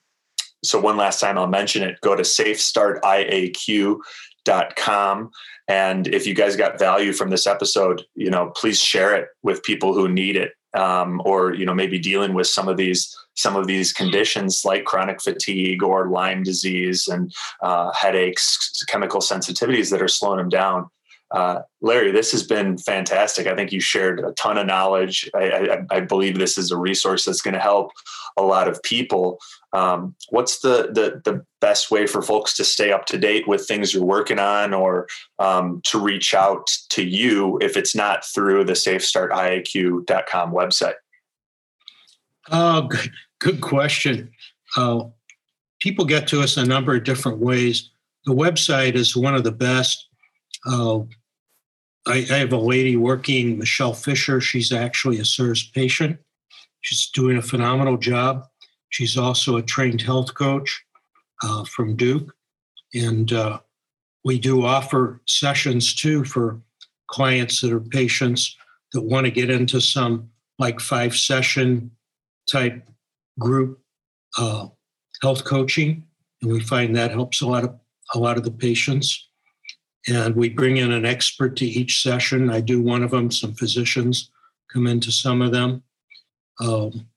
so one last time I'll mention it, go to safe start I A Q dot com. And if you guys got value from this episode, you know, please share it with people who need it. Um, or, you know, maybe dealing with some of these, some of these conditions like chronic fatigue or Lyme disease and uh, headaches, chemical sensitivities that are slowing them down. Uh, Larry, this has been fantastic. I think you shared a ton of knowledge. I, I, I believe this is a resource that's going to help a lot of people. Um, what's the, the the best way for folks to stay up to date with things you're working on, or um, to reach out to you if it's not through the safe start I A Q dot com website? Oh, good, good question. Uh, people get to us a number of different ways. The website is one of the best. Uh, I, I have a lady working, Michelle Fisher. She's actually a S E R S patient. She's doing a phenomenal job. She's also a trained health coach uh, from Duke. And uh, we do offer sessions too for clients that are patients that want to get into some like five session type group uh, health coaching. And we find that helps a lot of, a lot of the patients. And we bring in an expert to each session. I do one of them. Some physicians come into some of them. Um,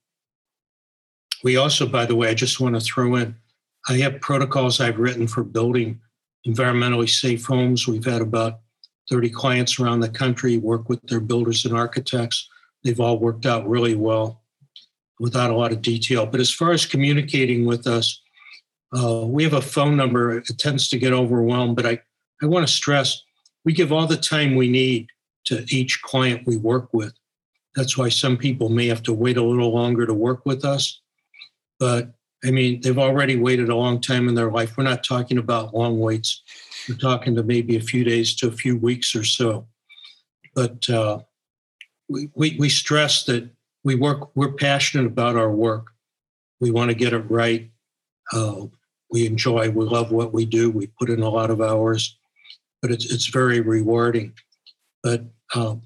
we also, by the way, I just want to throw in, I have protocols I've written for building environmentally safe homes. We've had about thirty clients around the country work with their builders and architects. They've all worked out really well without a lot of detail. But as far as communicating with us, uh, we have a phone number. It tends to get overwhelmed, but I I want to stress, we give all the time we need to each client we work with. That's why some people may have to wait a little longer to work with us. But I mean, they've already waited a long time in their life. We're not talking about long waits. We're talking to maybe a few days to a few weeks or so. But uh, we, we we stress that we work, we're passionate about our work. We want to get it right. Uh, we enjoy, we love what we do. We put in a lot of hours. But it's it's very rewarding. But um,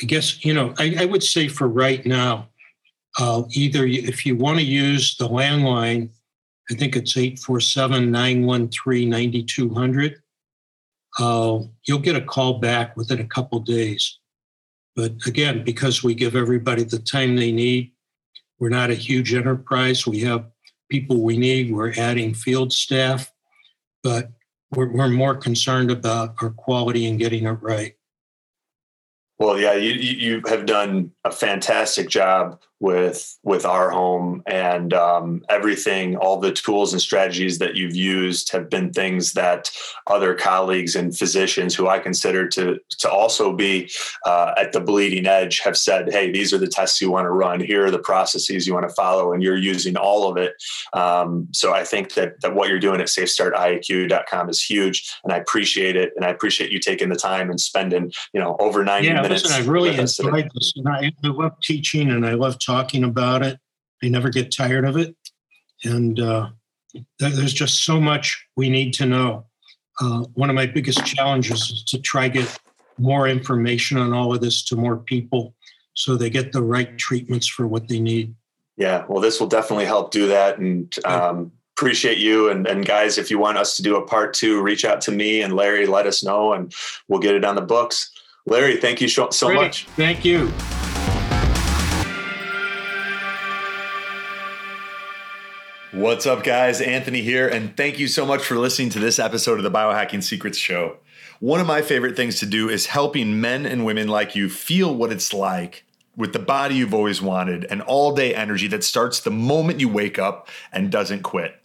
I guess, you know, I, I would say for right now, uh, either you, if you want to use the landline, I think it's eight four seven, nine one three, nine two zero zero. Uh, you'll get a call back within a couple of days. But again, because we give everybody the time they need, we're not a huge enterprise. We have people we need. We're adding field staff. But We're, we're more concerned about our quality and getting it right. Well, yeah, you you have done a fantastic job with with our home, and um, everything, all the tools and strategies that you've used have been things that other colleagues and physicians who I consider to to also be uh, at the bleeding edge have said, hey, these are the tests you want to run. Here are the processes you want to follow, and you're using all of it. Um, so I think that that what you're doing at safe start I A Q dot com is huge, and I appreciate it. And I appreciate you taking the time and spending, you know, over ninety yeah, minutes. Listen, I really enjoyed this. And I, I love teaching, and I love talking. talking about it. I never get tired of it. And uh, there's just so much we need to know. Uh, one of my biggest challenges is to try to get more information on all of this to more people so they get the right treatments for what they need. Yeah, well, this will definitely help do that. And um, appreciate you. And, and guys, if you want us to do a part two, reach out to me and Larry, let us know, and we'll get it on the books. Larry, thank you so, so much. Thank you. What's up, guys? Anthony here, and thank you so much for listening to this episode of the Biohacking Secrets Show. One of my favorite things to do is helping men and women like you feel what it's like with the body you've always wanted and all-day energy that starts the moment you wake up and doesn't quit.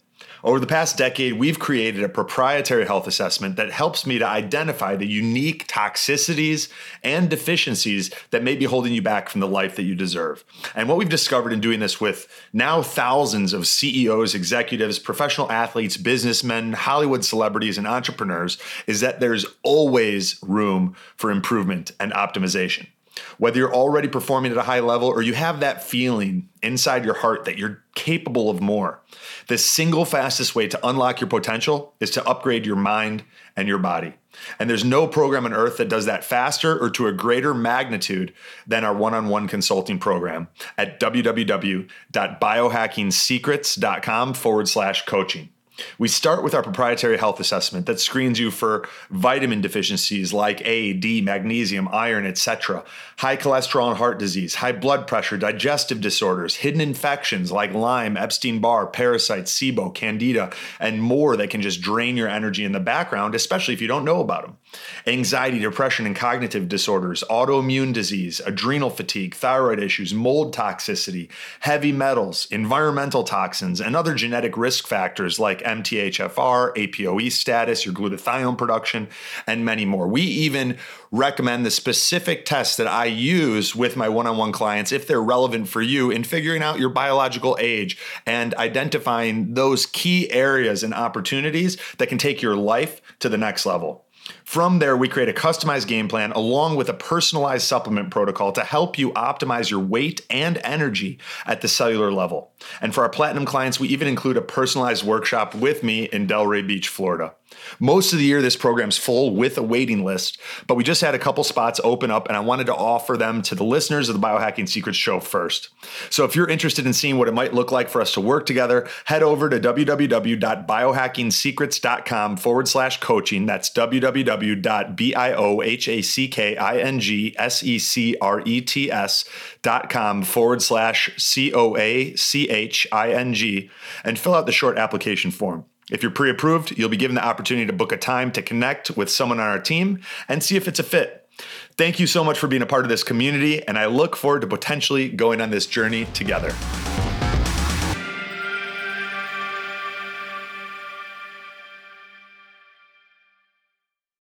Over the past decade, we've created a proprietary health assessment that helps me to identify the unique toxicities and deficiencies that may be holding you back from the life that you deserve. And what we've discovered in doing this with now thousands of C E Os, executives, professional athletes, businessmen, Hollywood celebrities, and entrepreneurs is that there's always room for improvement and optimization. Whether you're already performing at a high level or you have that feeling inside your heart that you're capable of more, the single fastest way to unlock your potential is to upgrade your mind and your body. And there's no program on earth that does that faster or to a greater magnitude than our one-on-one consulting program at www.biohacking secrets.com forward slash coaching. We start with our proprietary health assessment that screens you for vitamin deficiencies like A, D, magnesium, iron, et cetera, high cholesterol and heart disease, high blood pressure, digestive disorders, hidden infections like Lyme, Epstein-Barr, parasites, SIBO, candida, and more that can just drain your energy in the background, especially if you don't know about them. Anxiety, depression, and cognitive disorders, autoimmune disease, adrenal fatigue, thyroid issues, mold toxicity, heavy metals, environmental toxins, and other genetic risk factors like M T H F R, A P O E status, your glutathione production, and many more. We even recommend the specific tests that I use with my one-on-one clients if they're relevant for you in figuring out your biological age and identifying those key areas and opportunities that can take your life to the next level. From there, we create a customized game plan along with a personalized supplement protocol to help you optimize your weight and energy at the cellular level. And for our platinum clients, we even include a personalized workshop with me in Delray Beach, Florida. Most of the year, this program's full with a waiting list, but we just had a couple spots open up, and I wanted to offer them to the listeners of the Biohacking Secrets Show first. So if you're interested in seeing what it might look like for us to work together, head over to www.biohacking secrets.com forward slash coaching. That's www.biohacking secrets.com forward slash C O A C H I N G and fill out the short application form. If you're pre-approved, you'll be given the opportunity to book a time to connect with someone on our team and see if it's a fit. Thank you so much for being a part of this community, and I look forward to potentially going on this journey together.